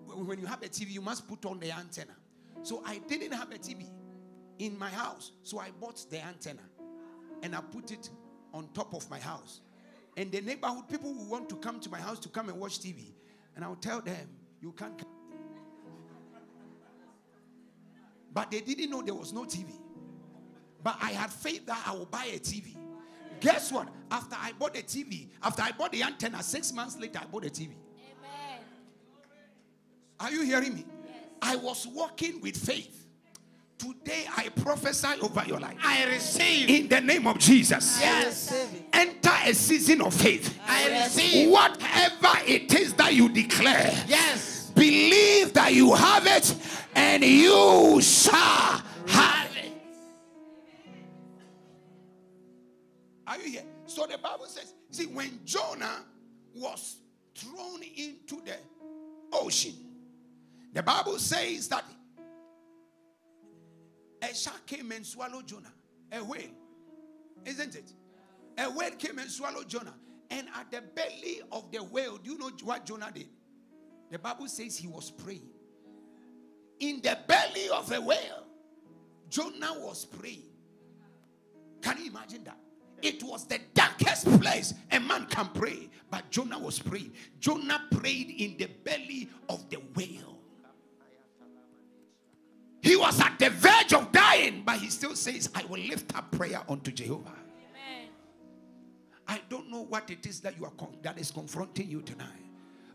when you have a TV, you must put on the antenna. So I didn't have a TV in my house. So I bought the antenna and I put it on top of my house. And the neighborhood people who want to come to my house to come and watch TV. And I'll tell them, you can't come. But they didn't know there was no TV. But I had faith that I will buy a TV. Guess what? After I bought the TV, after I bought the antenna, 6 months later, I bought a TV. Amen. Are you hearing me? I was walking with faith. Today I prophesy over your life. I receive. In the name of Jesus. Yes. Enter a season of faith. I receive. Whatever it is that you declare. Yes. Believe that you have it and you shall you here? So the Bible says, see, when Jonah was thrown into the ocean, the Bible says that a shark came and swallowed Jonah. A whale, isn't it? A whale came and swallowed Jonah. And at the belly of the whale, do you know what Jonah did? The Bible says he was praying. In the belly of a whale, Jonah was praying. Can you imagine that? It was the darkest place a man can pray, but Jonah was praying. Jonah prayed in the belly of the whale. He was at the verge of dying, but he still says, I will lift up prayer unto Jehovah. Amen. I don't know what it is that you are that is confronting you tonight.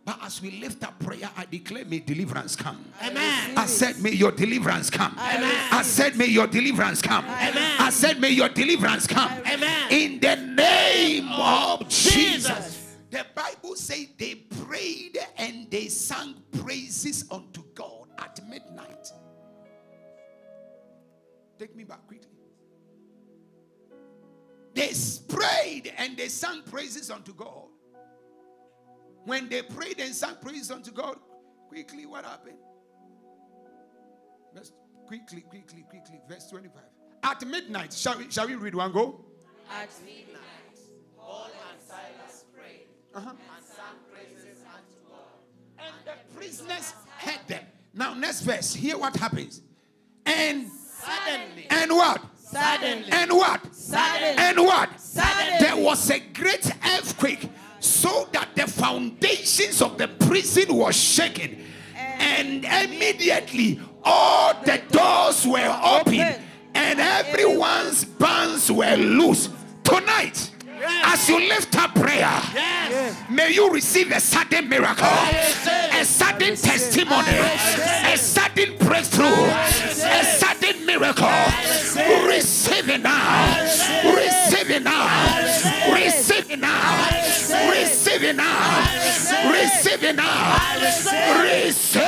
But as we lift up prayer, I declare, may deliverance come. Amen. I said, may your deliverance come. Amen. I said, may your deliverance come. Amen. I said, may your deliverance come. Amen. In the name of Jesus. The Bible says they prayed and they sang praises unto God at midnight. Take me back quickly. They prayed and they sang praises unto God. When they prayed and sang praise unto God, quickly, what happened? Quickly. Verse 25. At midnight, shall we read one go? At midnight, Paul and Silas prayed and sang praises unto God. And the prisoners heard them. Now, next verse. Hear what happens. And suddenly. And what? Suddenly. And what? Suddenly. And what? Suddenly. There was a great earthquake, so that the foundations of the prison were shaken, and immediately all the doors were open and everyone's bands were loose. Tonight, as you lift up prayer, may you receive a sudden miracle, a sudden testimony, a sudden breakthrough, a sudden miracle. Receive it now. Receive it now. Receive it now. Receive it now. Receive it now. Receive.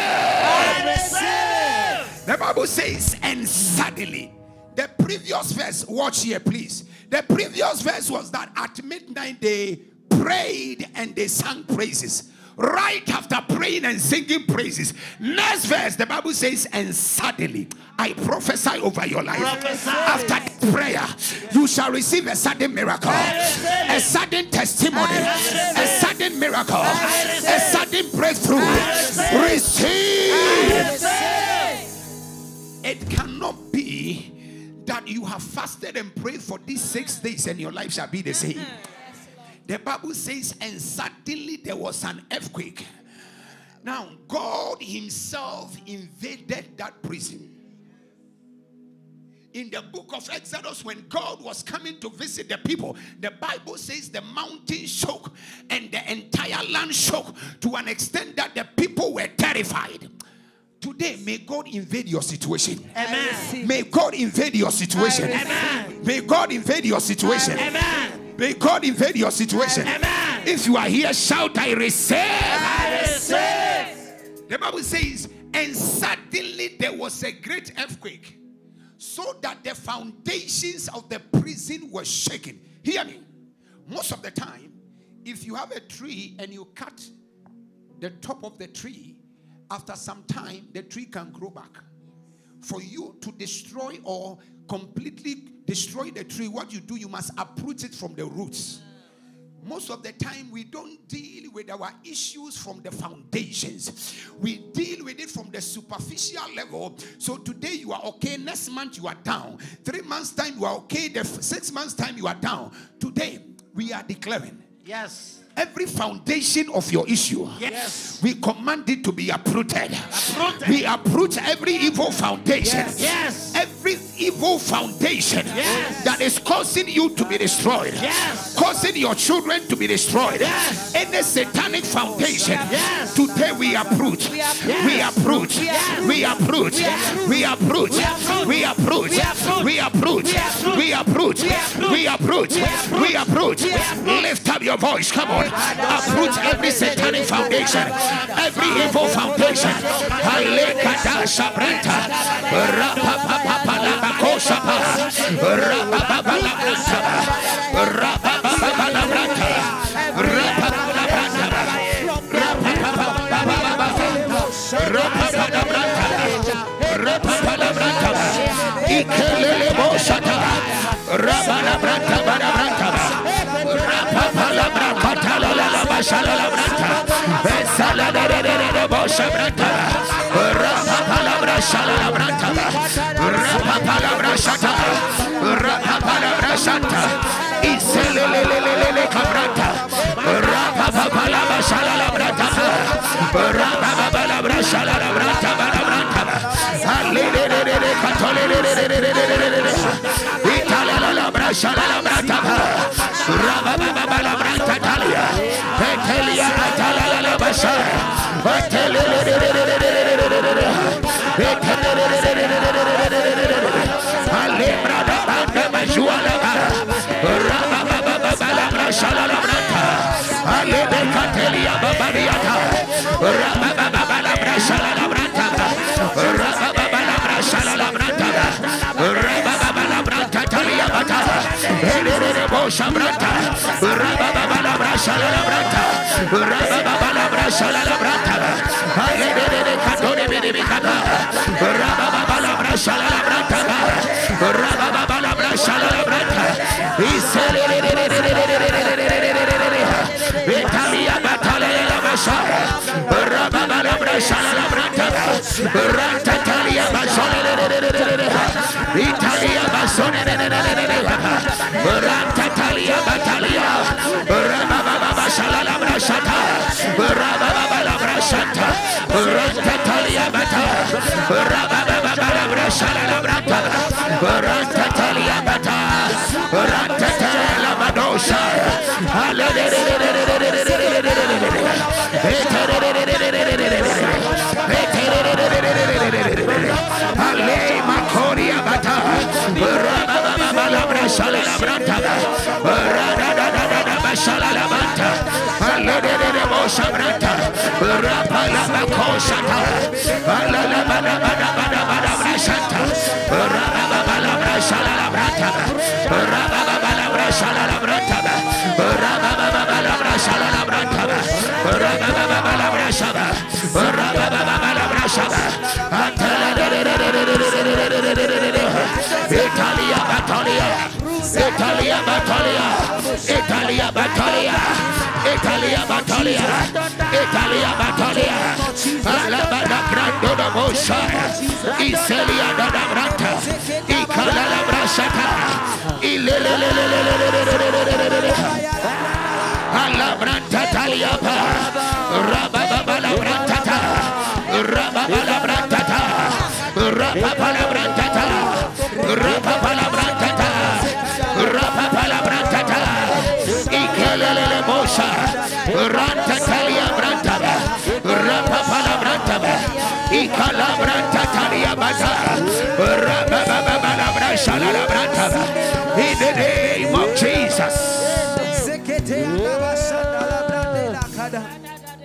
The Bible says, and suddenly. The previous verse, watch here please. The previous verse was that at midnight they prayed and they sang praises. Right after praying and singing praises, next verse, the Bible says, and suddenly, I prophesy over your life. Prophesy. After prayer, you shall receive a sudden miracle, a sudden testimony, a sudden miracle, a sudden breakthrough. Receive. It cannot be that you have fasted and prayed for these 6 days and your life shall be the same. The Bible says, and suddenly there was an earthquake. Now, God himself invaded that prison. In the book of Exodus, when God was coming to visit the people, the Bible says the mountain shook and the entire land shook to an extent that the people were terrified. Today, may God invade your situation. Amen. May God invade your situation. Amen. May God invade your situation. Amen. May God invade your situation. Amen. If you are here, shout, I receive. I receive. The Bible says, and suddenly there was a great earthquake, so that the foundations of the prison were shaken. Hear me. Most of the time, if you have a tree and you cut the top of the tree, after some time, the tree can grow back. For you to destroy or completely destroy the tree, what you do, you must uproot it from the roots. Most of the time, we don't deal with our issues from the foundations. We deal with it from the superficial level. So today you are okay, next month you are down. 3 months time you are okay, the 6 months time you are down. Today, we are declaring. Yes. Every foundation of your issue, yes, we command it to be uprooted. Uprooted. We uproot every evil foundation. Yes. Yes. Every evil foundation, yes, that is causing you to be destroyed. Yes. Causing your children to be destroyed. Yes. Any satanic foundation, yes, today we uproot. Yes. We uproot. Yes. We uproot. Yes. We uproot. Yes. We uproot. Yes. We uproot. Yes. We uproot. Yes. We uproot. Yes. We uproot. Yes. Lift up your voice. Come on. Uproot every satanic foundation, every evil foundation.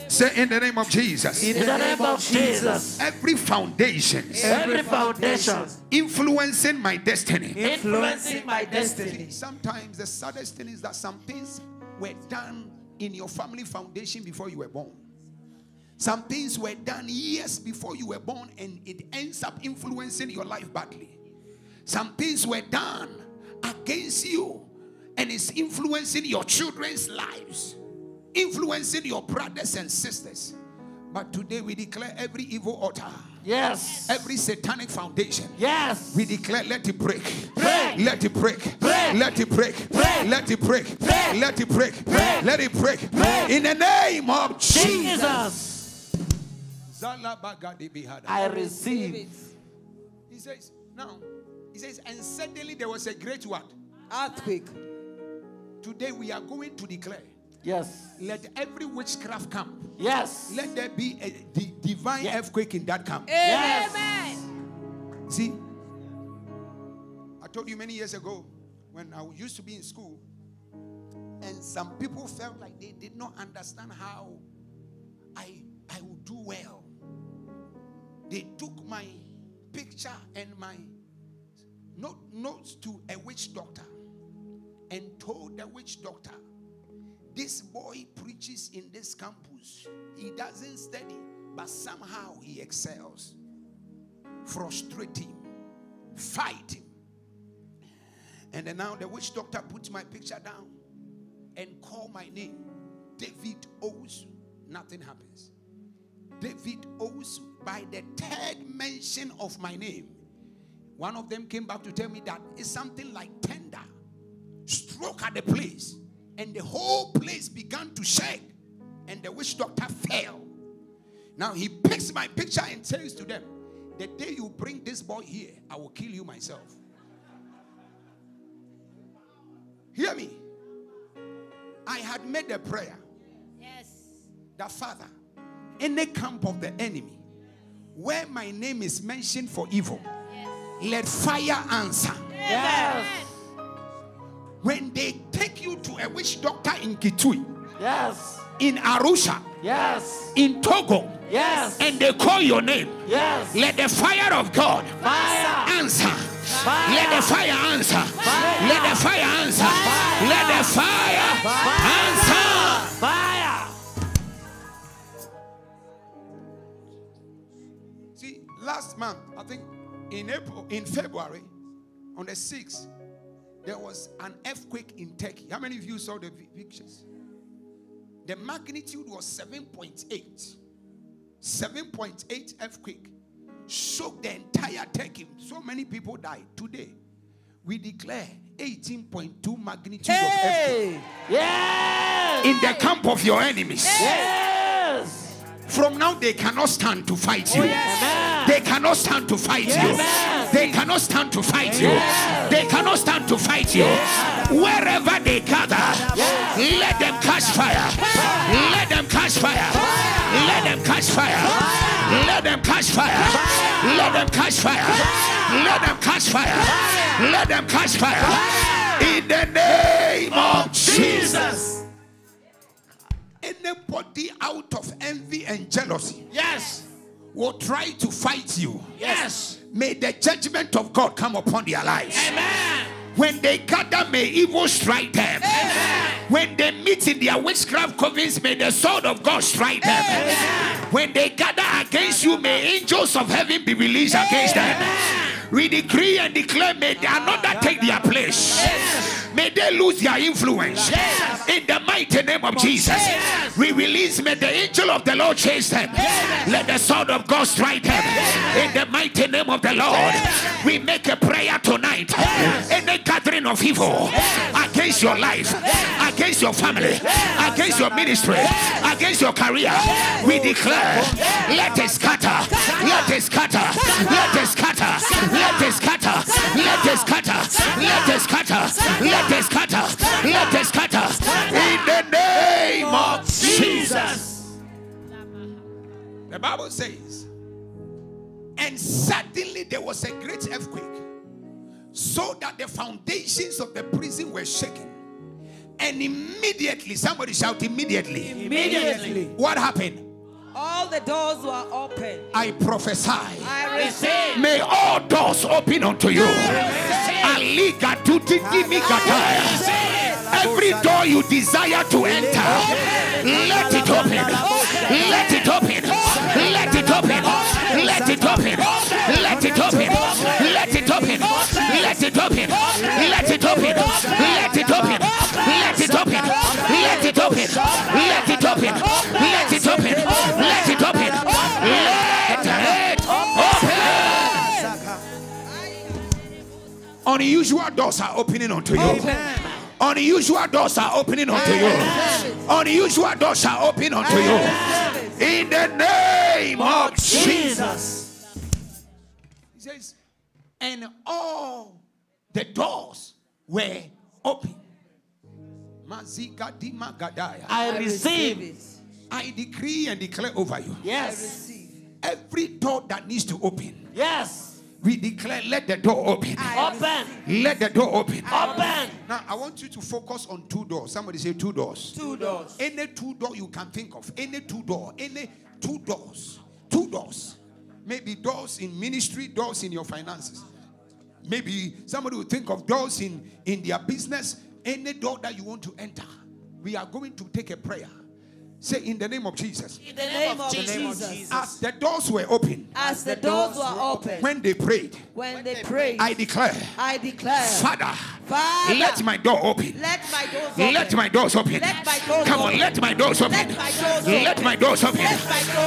Say in the name of Jesus. In the name of Jesus. Every foundation influencing my destiny. Sometimes the saddest thing is that some things were done in your family foundation before you were born. Some things were done years before you were born, and it ends up influencing your life badly. Some things were done against you, and it's influencing your children's lives, influencing your brothers and sisters. But today we declare every evil altar. Yes. Every satanic foundation. Yes. We declare, let it break. Break. Let it break. Break. Let it break. Break. Let it break. Break. Let it break. Break. Let it break. Break. In the name of Jesus. I receive it. He says, now, he says, and suddenly there was a great what? Earthquake. Today we are going to declare. Yes. Let every witchcraft camp. Yes. Let there be a divine earthquake in that camp. Amen. Yes. See, I told you many years ago when I used to be in school, and some people felt like they did not understand how I would do well. They took my picture and my notes to a witch doctor and told the witch doctor, this boy preaches in this campus. He doesn't study, but somehow he excels. Frustrate him. Fight him. And then now the witch doctor puts my picture down and called my name, David Owusu. nothing happens. David Owusu, by the third mention of my name, one of them came back to tell me that it's something like tender stroke at the place, and the whole place began to shake, and the witch doctor fell. Now he picks my picture and says to them, the day you bring this boy here, I will kill you myself. Hear me. I had made a prayer. Yes. That Father, in the camp of the enemy, where my name is mentioned for evil, yes, let fire answer. Yes. When they take you to a witch doctor in Kitui, yes, in Arusha, yes, in Togo, yes, and they call your name, yes, let the fire of God answer. Let the fire answer. Let the fire answer. Let the fire answer. Fire. See, last month, I think in April, in February, on the 6th, there was an earthquake in Turkey. How many of you saw the pictures? The magnitude was 7.8. 7.8 earthquake shook the entire Turkey. So many people died. Today, we declare 18.2 magnitude of earthquake. Yes. In the camp of your enemies. Yes. From now, they cannot stand to fight you. Oh, yes. They cannot stand to fight you. They cannot stand to fight you. They cannot stand to fight you. Wherever they gather, let them catch fire. Let them catch fire. Let them catch fire. Let them catch fire. Let them catch fire. Let them catch fire. Let them catch fire. In the name of Jesus. Anybody out of envy and jealousy, yes, will try to fight you, yes, may the judgment of God come upon their lives. Amen. When they gather, may evil strike them. Amen. When they meet in their witchcraft covens, may the sword of God strike them. Amen. When they gather against you, may angels of heaven be released against them. Amen. We decree and declare, may another take their place. Yes. May they lose their influence. Yes. In the mighty name of Jesus. Yes. We release, may the angel of the Lord chase them. Yes. Let the sword of God strike them. Yes. In the mighty name of the Lord. Yes. We make a prayer tonight. Yes. Any gathering of evil, yes, against your life, yes, against your family, yes, against your ministry, yes, against your career, yes, we declare, yes, let it scatter, let it scatter, let it scatter, let it scatter, let it scatter, let it scatter, let it scatter, let it scatter, in the name of Jesus. The Bible says, and suddenly there was a great earthquake, so that the foundations of the prison were shaken. And immediately, somebody shout immediately. Immediately. What happened? All the doors were open. I prophesy. I receive. May all doors open unto you. Every door you desire to enter, let it open. Let it open. Let it open. Let it open. Let it open. Let it open. Let it open. Let it open. Let it open. Let it open. Let it open. Let it open. Let it open. Let it open. Let it open. Unusual doors are opening unto you. Unusual doors are opening unto you. Unusual doors are opening unto you. In the name of Jesus. He says, and all the doors were open. I receive it. I decree and declare over you. Yes. Every door that needs to open. Yes. We declare, let the door open. Open. Let the door open. Open. Now, I want you to focus on two doors. Somebody say two doors. Two doors. Any two door you can think of. Any two door. Any two doors. Two doors. Maybe doors in ministry, doors in your finances. Maybe somebody will think of doors in their business. Any door that you want to enter. We are going to take a prayer. Say, in the name of Jesus. In the name of Jesus. As the doors were open. As the doors were open. When they prayed. When they prayed. I declare. I declare. Father. Father, let my door open. Let my doors open. Come on, let my doors open. Let my doors open.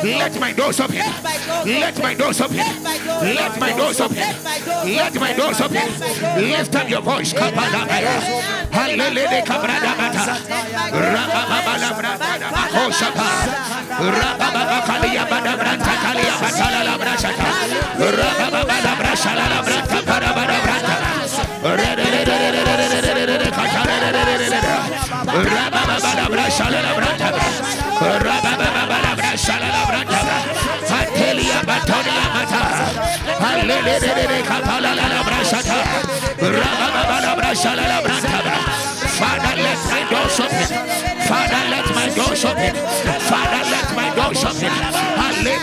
Let my doors open. Let my doors open. Let my doors open. Let my doors open. Lift up your voice. Father, let my doors open. Father, let my doors open. Father, let my doors open. Father,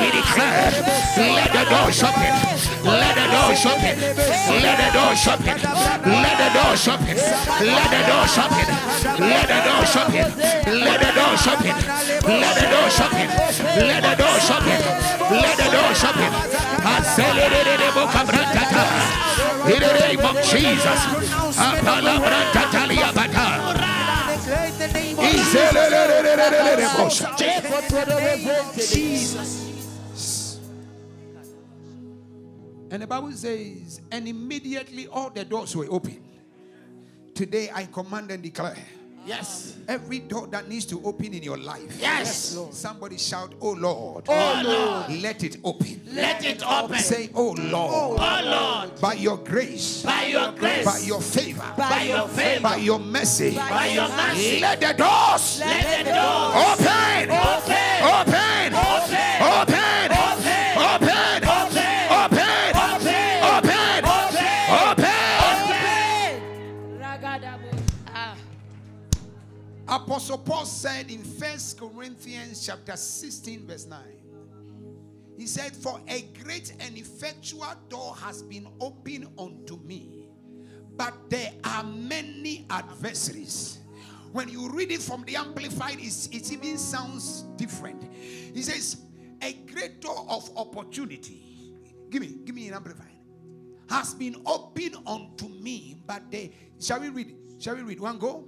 we declare, let the doors open, let the doors open, let the doors open, let the doors open, let the doors open, let the doors open, let the doors open, let the doors open, let the doors open, let the doors open. In the name of Jesus. And the Bible says, and immediately all the doors were open. Today I command and declare. Yes. Every door that needs to open in your life. Yes. Somebody shout, oh Lord. Oh Lord. Let it open. Let it open. Say, oh Lord. Oh Lord. By your grace. By your grace. By your favor. By your favor. By your mercy. By your mercy. Let the doors. Let the doors. Open. Open. Open. Open. Open. Open. Open. Open. Open. Open. Apostle Paul said in 1 Corinthians chapter 16 verse 9, he said, for a great and effectual door has been opened unto me, but there are many adversaries. When you read it from the Amplified, it even sounds different. He says, a great door of opportunity, give me an Amplified, has been opened unto me, but there, shall we read one go?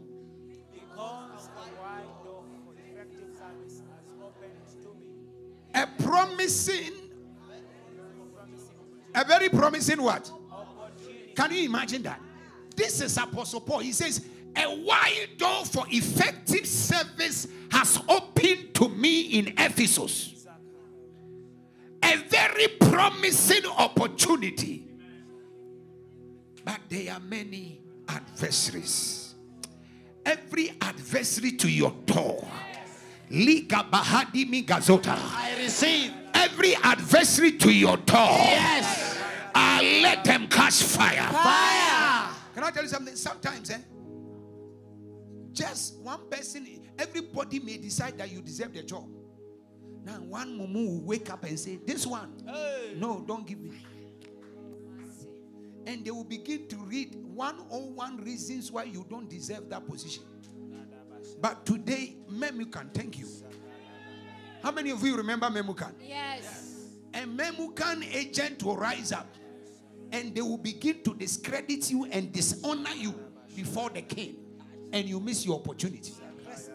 A promising, a very promising what? Can you imagine that? This is Apostle Paul. He says, a wide door for effective service has opened to me in Ephesus. A very promising opportunity. But there are many adversaries. Every adversary to your door. I receive every adversary to your door. Yes. I let them catch fire. Fire. Can I tell you something? Sometimes, just one person, everybody may decide that you deserve the job. Now, one mumu will wake up and say, this one, hey, no, don't give me. And they will begin to read 101 reasons why you don't deserve that position. But today, Memukan, thank you. How many of you remember Memukan? Yes. A Memukan agent will rise up and they will begin to discredit you and dishonor you before the king, and you miss your opportunity.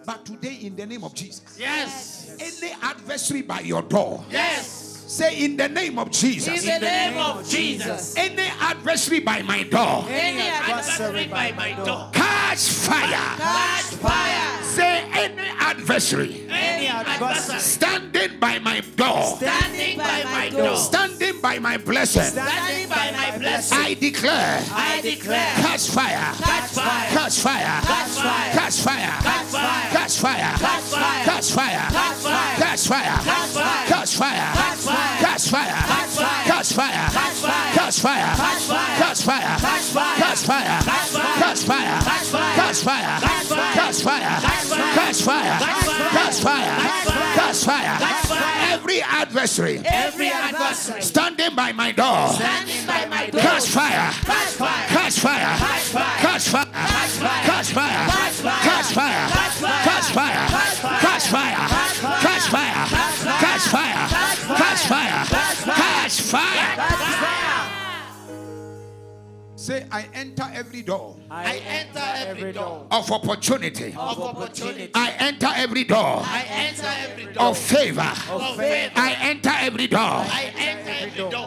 But today, in the name of Jesus, yes, any adversary by your door, yes. Say, in the name of Jesus. In the name of Jesus. Any adversary by my door. Any adversary by my door. Catch fire. Catch fire. Say, any adversary. Any adversary. Standing by my door. Standing by my door. Standing by my blessing. Standing by my blessing. I declare. I declare. Catch fire. Catch fire. Catch fire. Catch fire. Catch fire. Catch fire. Catch fire. Catch fire. Catch fire. Catch fire. Catch fire. Catch fire. Catch fire! Catch fire! Catch fire! Catch fire! Catch fire! Catch fire! Catch fire! Catch fire! Catch fire! Catch fire! Every adversary standing by my door, catch fire! Catch fire! Catch fire! Catch fire! Catch fire! Catch fire! Catch fire! Catch fire! Catch fire! Catch fire! Catch fire! Say, I enter every door. I enter every door of opportunity. I enter every door of favor. I enter every door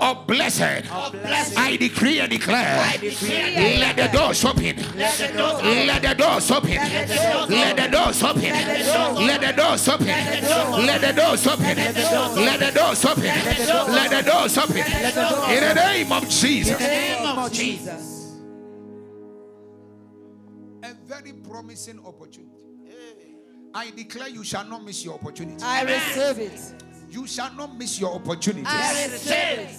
of blessing. I decree and declare, let the doors open. Let the doors open. Let the doors open. Let the doors open. Let the doors open. Let the doors open. Let the doors open. In the name of Jesus. In the name of Jesus. A very promising opportunity. I declare you shall not miss your opportunity. I receive it. You shall not miss your opportunity. I receive it.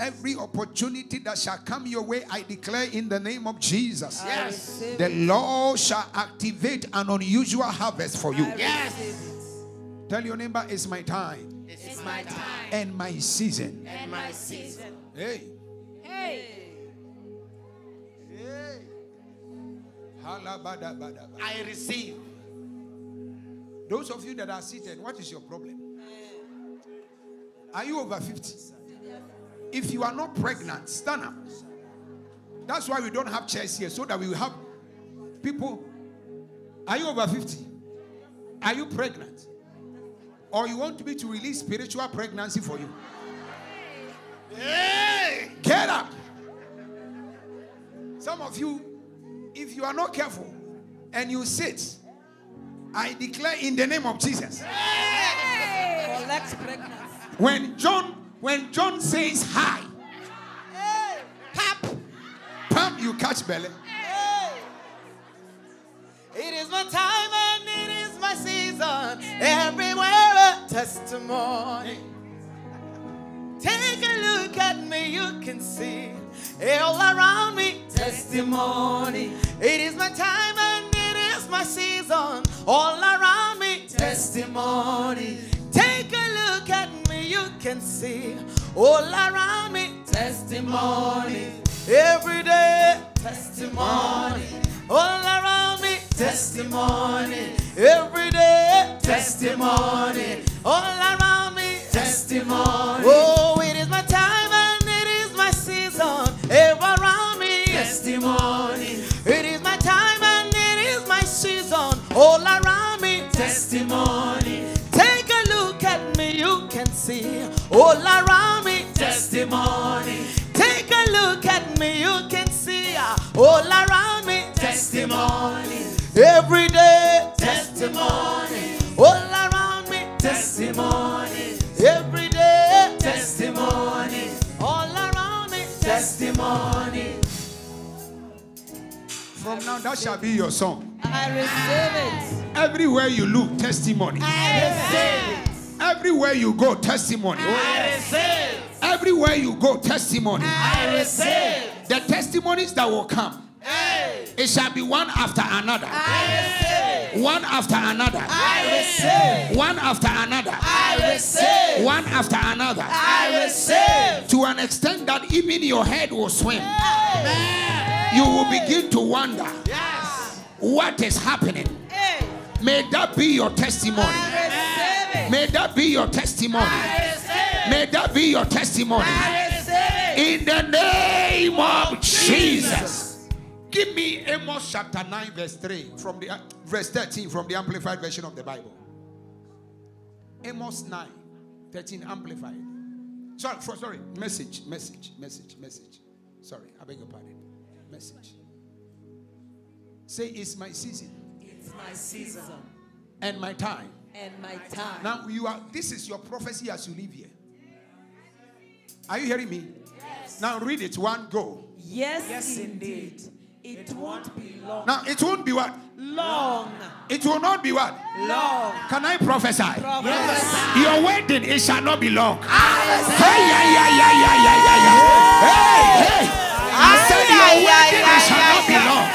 Every opportunity that shall come your way, I declare in the name of Jesus. Yes. The Lord shall activate an unusual harvest for you. Yes. Tell your neighbor, it's my time. It's my time. And my season. And my season. Hey. Hey. Hey. I receive. Those of you that are seated, what is your problem? Are you over 50? If you are not pregnant, stand up. That's why we don't have chairs here, so that we will have people. Are you over 50? Are you pregnant? Or you want me to release spiritual pregnancy for you? Hey! Get up! Some of you, if you are not careful and you sit, I declare in the name of Jesus. Hey! When John says hi, hey, pump, you catch belly. Hey. It is my time and it is my season. Everywhere a testimony. Take a look at me, you can see. All around me, testimony. It is my time and it is my season. All around me, testimony. Take a look at me, you can see. All around me, testimony. Every day, testimony. All around me, testimony. Every day, testimony. All around me, testimony. Oh, it is my time and it is my season. Ever around me, testimony. It is my time and it is my season. All around me, testimony. Take a look at me, you can see. All around me, testimony. Take a look at me, you can see. All around me, testimony. Every day, testimony. All around me, testimony. Every day, testimony. All around me, testimony. From now, that shall be your song. I receive it. Everywhere you look, testimony. I receive it. Everywhere you go, testimony. I receive. Everywhere you go, testimony. I receive. The testimonies that will come, hey, it shall be one after another. I receive. One after another. I receive. One after another. I receive. One after another. I receive. To an extent that even your head will swim. Hey. You will begin to wonder, yes, what is happening. Hey. May that be your testimony. May that be your testimony. May that be your testimony. In the name of Jesus. Give me Amos chapter 9 verse 3 from the verse 13 from the Amplified version of the Bible. Amos 9, 13 Amplified. Sorry, message. Sorry, I beg your pardon. Message. Say, it's my season. It's my season. And my time. And my time. Now this is your prophecy as you live here. Are you hearing me? Yes. Now read it. One, go. Yes, yes indeed. It won't be long. Now, it won't be what? long. It will not be what? Long. Can I prophesy? Yes. Your wedding, it shall not be long. I said your wedding, it shall not be long.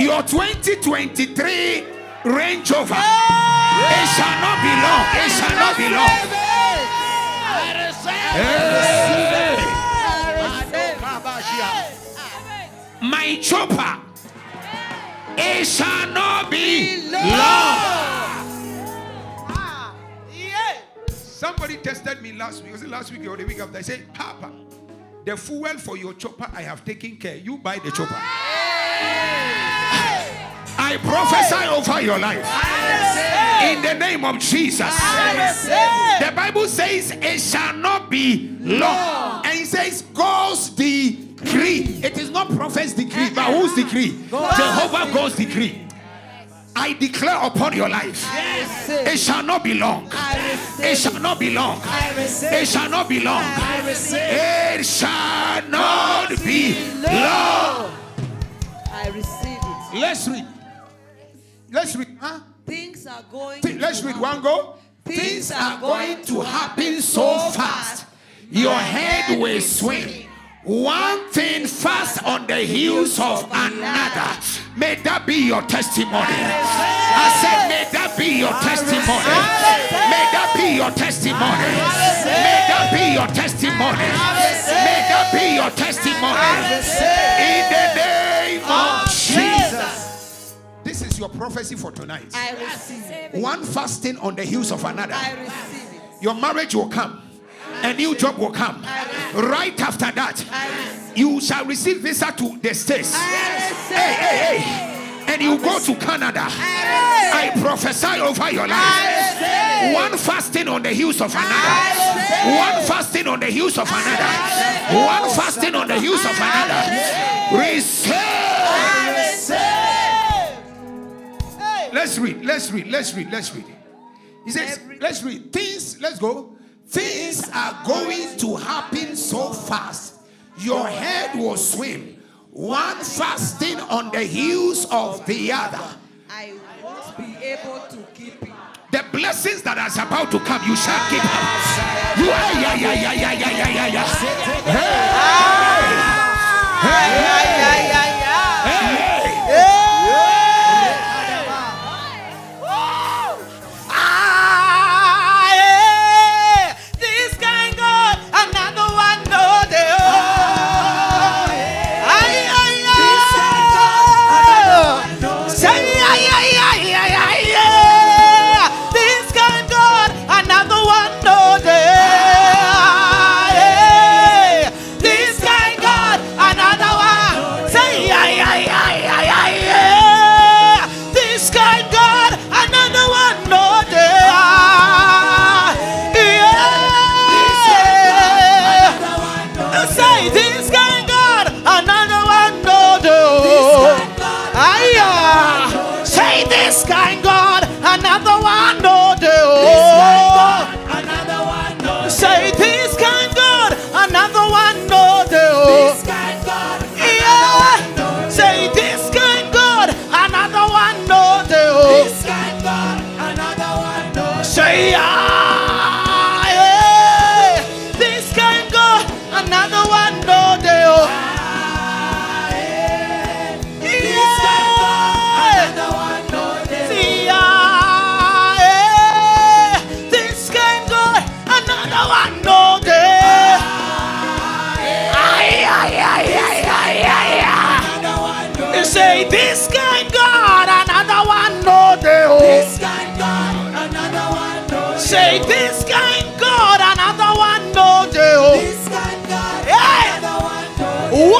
Your 2023 Range Rover, it shall not be long. It shall not be long. My chopper, it shall not be long. Somebody tested me last week. Was it last week or the week after? I said, Papa, the fuel for your chopper, I have taken care. You buy the chopper. I prophesy over your life. In the name of Jesus. The Bible says, it shall not be long. And it says, God's decree. It is not prophet's decree, but whose decree? Jehovah God's decree. I declare upon your life, it shall not be long. It shall not be long. It shall not be long. It shall not be long. I receive it. Let's read. Let's read. Huh? Things are going. Let's read one go. Things are going to happen so fast. Your head will swing. One thing fast on the heels of another. May that be your testimony. I said, may that be your testimony. May that be your testimony. May that be your testimony. May that be your testimony. In the name of Jesus. This is your prophecy for tonight. I receive it. One fasting on the heels of another. I receive it. Your marriage will come. A new job will come. Right after that, you shall receive visa to the States. Hey. And you go to Canada. I prophesy over your life. One fasting on the heels of another. One fasting on the heels of another. One fasting on the heels of another. Receive. Let's read. He says, let's read. Things, let's go. Things are going to happen so fast. Your head will swim. One fasting on the heels of the other. I won't be able to keep it. The blessings that are about to come, you shall keep up.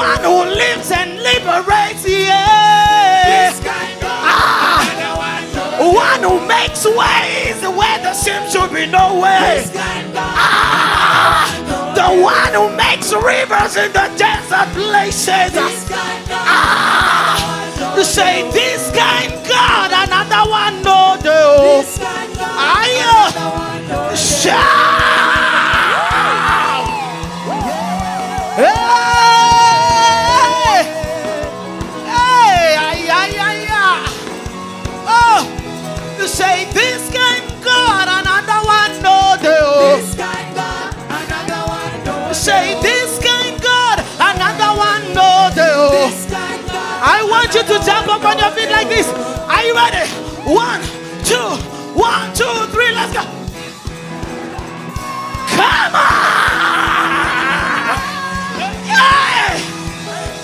One who lives and liberates, one who makes ways where the seems should be no way. The one who makes rivers in the desert places. You say this kind God, another one no do. I shout. Are you ready? 1, 2, 1, 2, 3, let's go. Come on! Hey!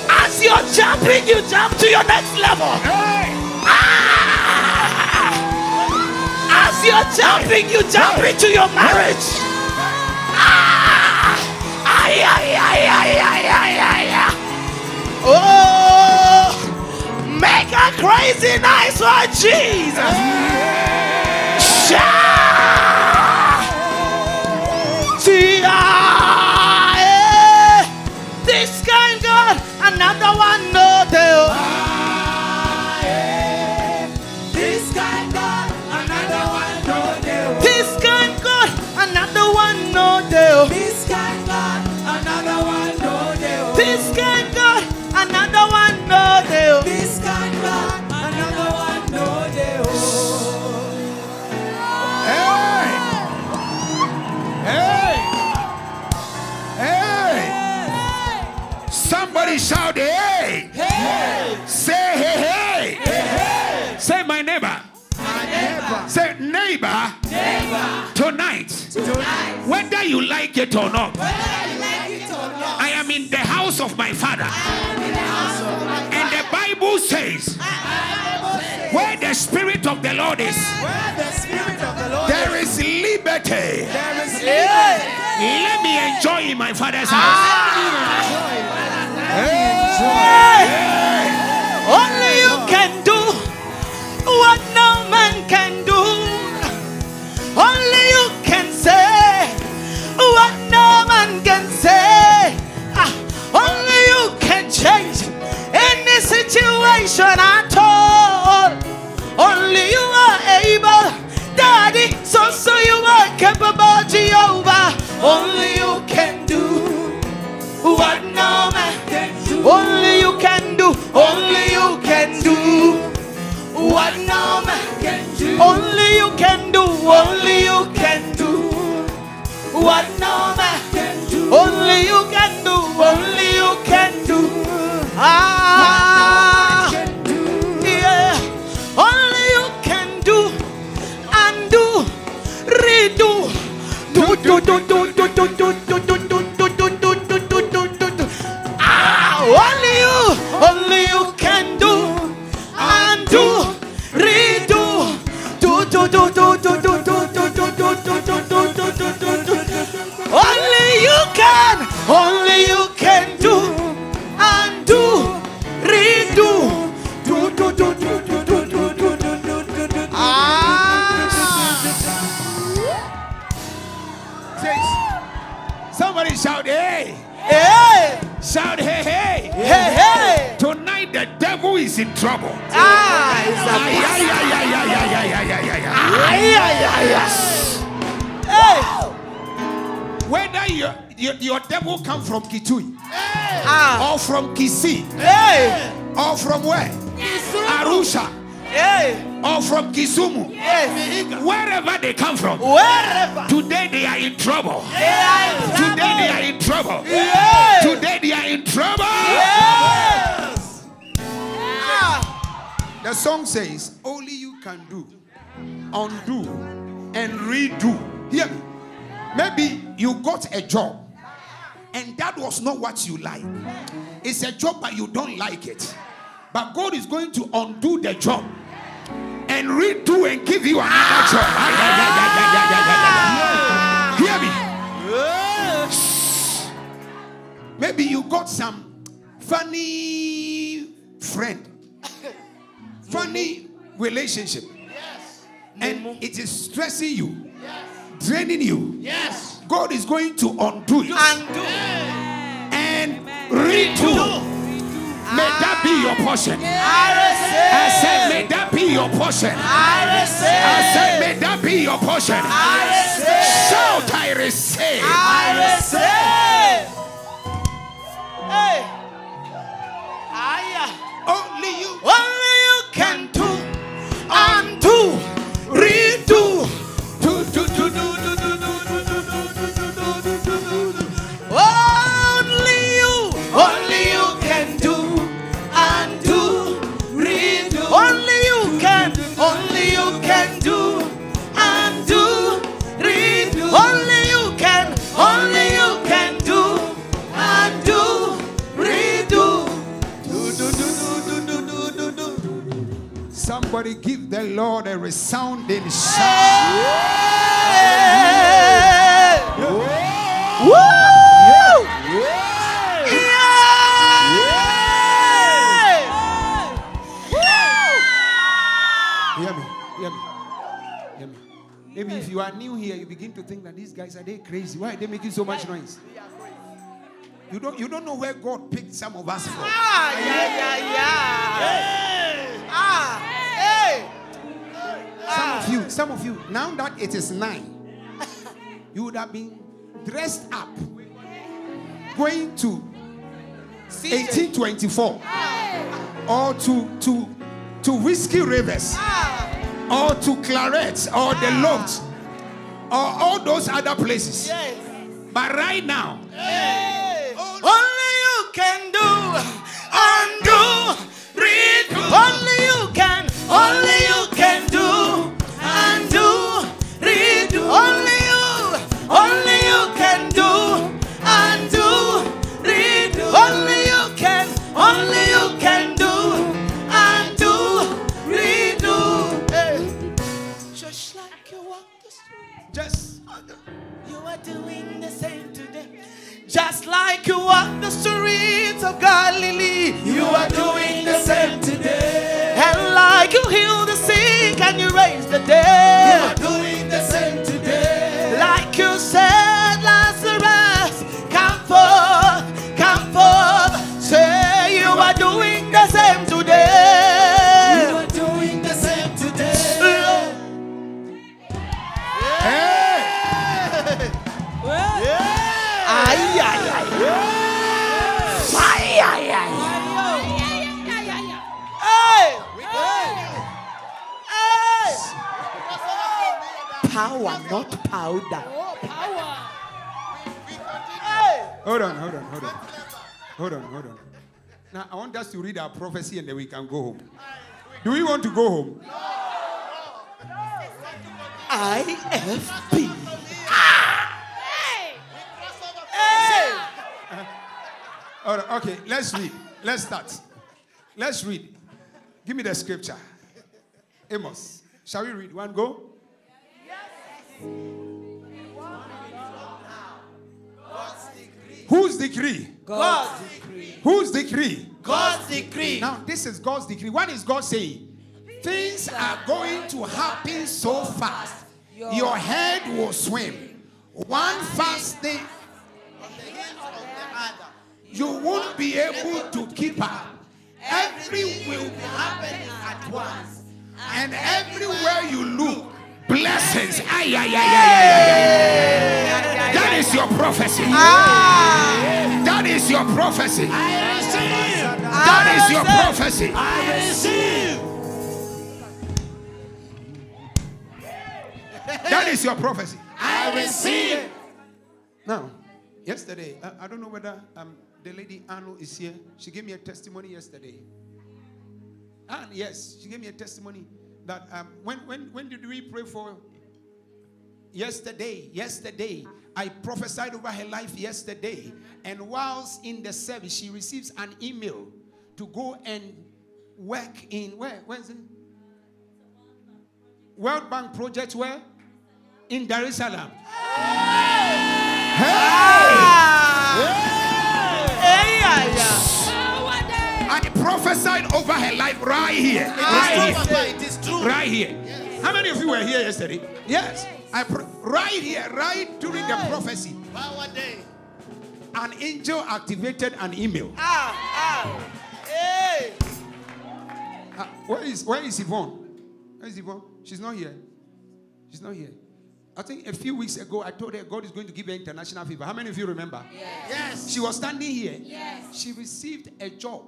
As you're jumping, you jump to your next level. Hey! Ah! As you're jumping, you jump into your marriage. Ah! Ay, ay, ay, ay, ay, ay, ay, ay. Oh! Make a crazy nice one, Jesus. Shout! This kind God, another one, no deal. This kind God, another one, no deal. This kind God, another one, no deal. This kind God, another one, no deal. This kind God, another one, no deal. This kind God, another one, no deal. Hey! Hey! Somebody shout, hey! Hey! Say, hey, hey! Hey, hey! Say, my neighbor. My neighbor. Say, neighbor. Neighbor. Tonight. Tonight. Whether you like it or not. Whether you like it or not. I am in the house of my Father. I am in the house of my Father. And the Bible says, where the Spirit of the Lord is, where the Spirit of the Lord there is liberty. There is liberty. Let me enjoy in my Father's house. Ah. Hey. Only you can do what no man can do. Only you can say what no man can say. Only you can change any situation at all. Only you are able, Daddy, so you are capable, Jehovah. Only you can do what no man can do. Only you can do. Only you can do what no man can do. Only you can do. Only you can do what no man can do. Only you can do. Only you can do. Ah, yeah. Only you can do. Undo, redo. Do do do do do do do do do do do. Only you can do, undo, redo, do. Only you can do, undo, redo, do. Ah! Somebody shout, hey! Hey! Shout, hey, hey! Hey, hey! Tonight the devil is in trouble. Ah, it's a Hey! Whether your devil come from Kitui, or from Kisi, or from where? Arusha, or from Kisumu, wherever they come from, today they are in trouble. Today they are in trouble. Today they are in trouble. Yes. The song says, only you can do, undo, and redo. Hear me. Maybe you got a job, and that was not what you like. It's a job, but you don't like it. But God is going to undo the job and redo and give you another job. Hear me. Maybe you got some funny friend, funny relationship, and it is stressing you, draining you. Yes. God is going to undo it and redo. May that be your portion. I said, may that be your portion. I said, may that be your portion. Shout, I receive. Hey. Only you can do, undo, redo, do. Only you can do. Only you can Somebody give the Lord a resounding shout. Yeah. Yeah. Woo! Yeah. Yeah. Yeah. Yeah. Yeah. Yeah. Hear me, hear me, hear me. Maybe if you are new here, you begin to think that these guys, are they crazy? Why are they making so much noise? You don't know where God picked some of us from. Ah, yeah, yeah, yeah. Hey. Ah, hey. Some of you, now that it is 9, you would have been dressed up, going to 1824, or to Whiskey Rivers, or to Claret, or the Lodge, or all those other places. But right now, only you can do, undo, redo. Only you can do, undo, redo. Only you can do, undo, redo. Only you can do, undo, redo. Hey. Just like you walk the street, just you are doing the same today. Just like you walk the streets of Galilee, you are doing the same today. And like you heal the sick and you raise the dead, you are doing the same today. Like you said, Lazarus, come forth, come forth. Say you are doing the same today. You are doing the same today. Hey! Well, yeah. Power, not powder. Hold on. Now I want us to read our prophecy and then we can go home. Do we want to go home? No. IFP. All right, okay, let's read. Let's start. Let's read. Give me the scripture. Amos. Shall we read? One go? Whose decree? God's decree. Whose decree? God's decree. Now this is God's decree. What is God saying? Things are going to happen so fast. Your head will swim. One fast thing. You won't be able to keep up. Everything will be happening at once. And everywhere you look, blessings. That is your prophecy. That is your prophecy. I receive. That is your prophecy. I receive. That is your prophecy. I receive. Now, yesterday, I don't know whether the lady Anu is here. She gave me a testimony yesterday. And yes, she gave me a testimony. That when did we pray for? Yesterday. I prophesied over her life yesterday. And whilst in the service, she receives an email to go and work in where? Where is it? World Bank project where? In Dar es Salaam. Hey! Hey! Hey! Hey! I prophesied over her life right here. It is true. Yes. How many of you were here yesterday? Yes. Right during the prophecy. Power day. An angel activated an email. Hey. Where is Yvonne? Where is Yvonne? She's not here. I think a few weeks ago, I told her God is going to give her international favor. How many of you remember? Yes. She was standing here. Yes. She received a job.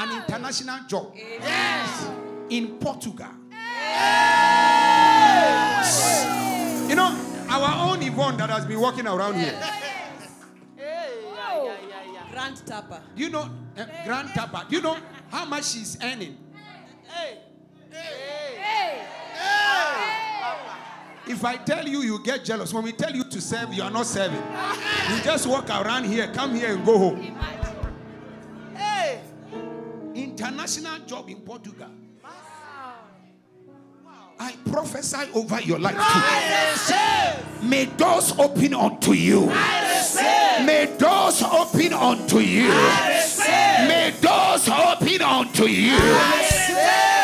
An international job. Yes. In Portugal. Yes. You know, our own Yvonne that has been walking around here. Grand Tapa. Do you know, Grand Tapa, do you know how much she's earning? If I tell you, you get jealous. When we tell you to serve, you are not serving. You just walk around here, come here and go home. International job in Portugal. Wow. I prophesy over your life too. May doors open unto you. May doors open unto you. May doors open unto you.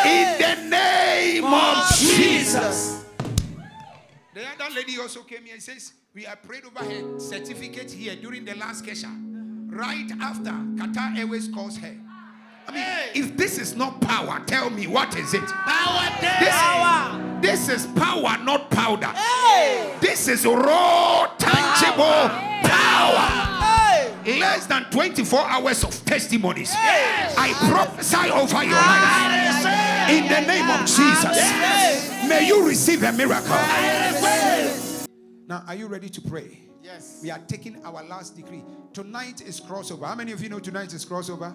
In the name of Jesus. The other lady also came here and says, we are prayed over her certificate here during the last Kesha. Right after Qatar Airways calls her. I mean, if this is not power, tell me, what is it? Power, this is power, not powder. Hey. This is raw, tangible power. Hey. Less than 24 hours of testimonies. Yes. I prophesy over your life. In the name of Jesus. Yes. May you receive a miracle. Yes. Now, are you ready to pray? Yes. We are taking our last degree. Tonight is crossover. How many of you know tonight is crossover?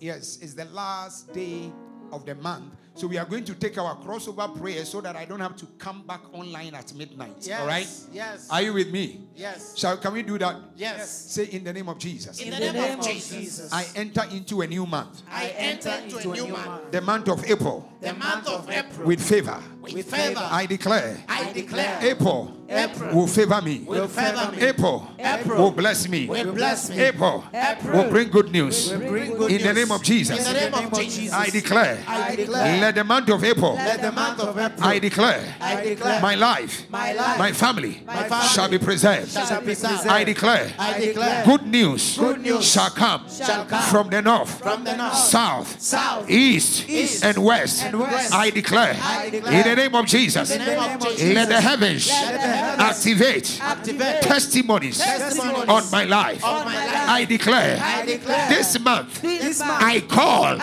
Yes, it's the last day of the month. So we are going to take our crossover prayer so that I don't have to come back online at midnight. Yes, all right? Yes. Are you with me? Yes. Can we do that? Yes. Say, in the name of Jesus. In the name of Jesus. I enter into a new month. I enter into a new month. The month of April. The month of April. With favor. With favor. I declare. I declare. April. April will favor me. Will favor me. April. April will bless me. Will bless me. April. April will bring good news. Will bring good news. In the name of Jesus. In the name of Jesus. I declare. I declare. Let the month of April. Let the month of April. I declare. I declare. My life. My life. My family. My family shall be preserved. Shall be preserved. I declare. I declare. Good news. Good news shall come. Shall come from the north. From the north. South. South. East. East. And west. And west. I declare. I declare. In the name of Jesus. In the name of Jesus. Let the heavens. Let the activate, activate testimonies, testimonies on my life. On my life. I declare, I declare this month, this month I call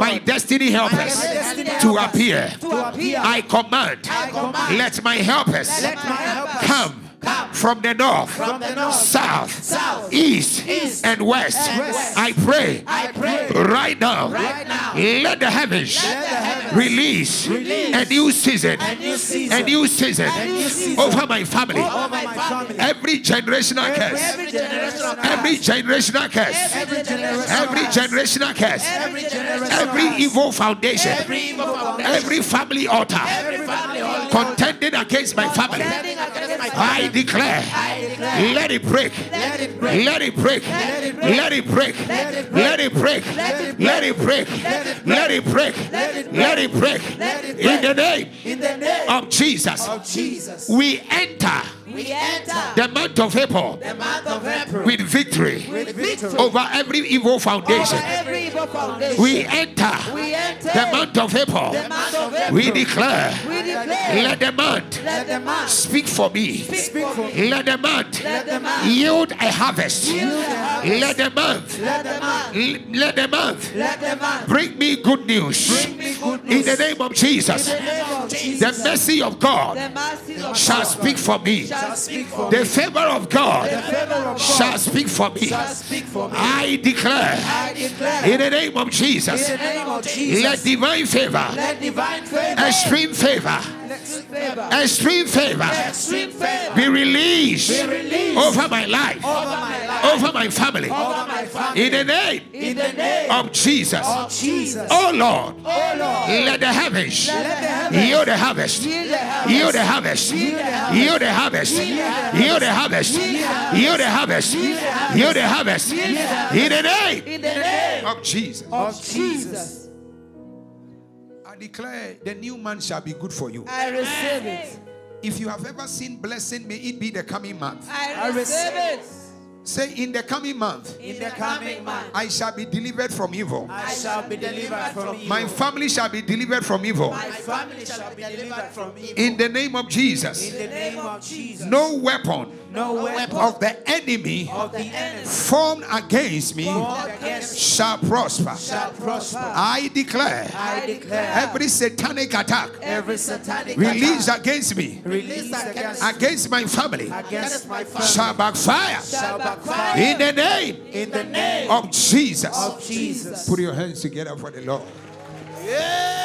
my destiny helpers to appear. I command let my helpers come from the north, south, east, and west. I pray right now let the heavens release a new season over my family. Every generational curse, every evil foundation, every family altar contending against my family, I declare, let it break, let it break in the name of Jesus. We enter the month of April with victory over every evil foundation. We enter the month of April. We declare, let the month speak for me. Let the month yield a harvest. Let the month bring me good news. In the name of Jesus, the mercy of God shall speak for me. The favor of God shall speak for me. I declare, in the name of Jesus, let divine favor, extreme favor, be released over my life, over my family, in the name of Jesus. Oh Lord, let the heavens yield the harvest, yield the harvest in the name of Jesus. I declare the new month shall be good for you. I receive it. If you have ever seen blessing, may it be the coming month. I receive it. Say, in the coming month, I shall be delivered from evil. I shall be delivered from evil. My family shall be delivered from evil. My family shall be delivered from evil. In the name of Jesus. In the name of Jesus. No weapon. No weapon of the enemy formed against me shall prosper. I declare every satanic attack released against me, against my family, shall backfire. In the name of Jesus. Put your hands together for the Lord. Yeah.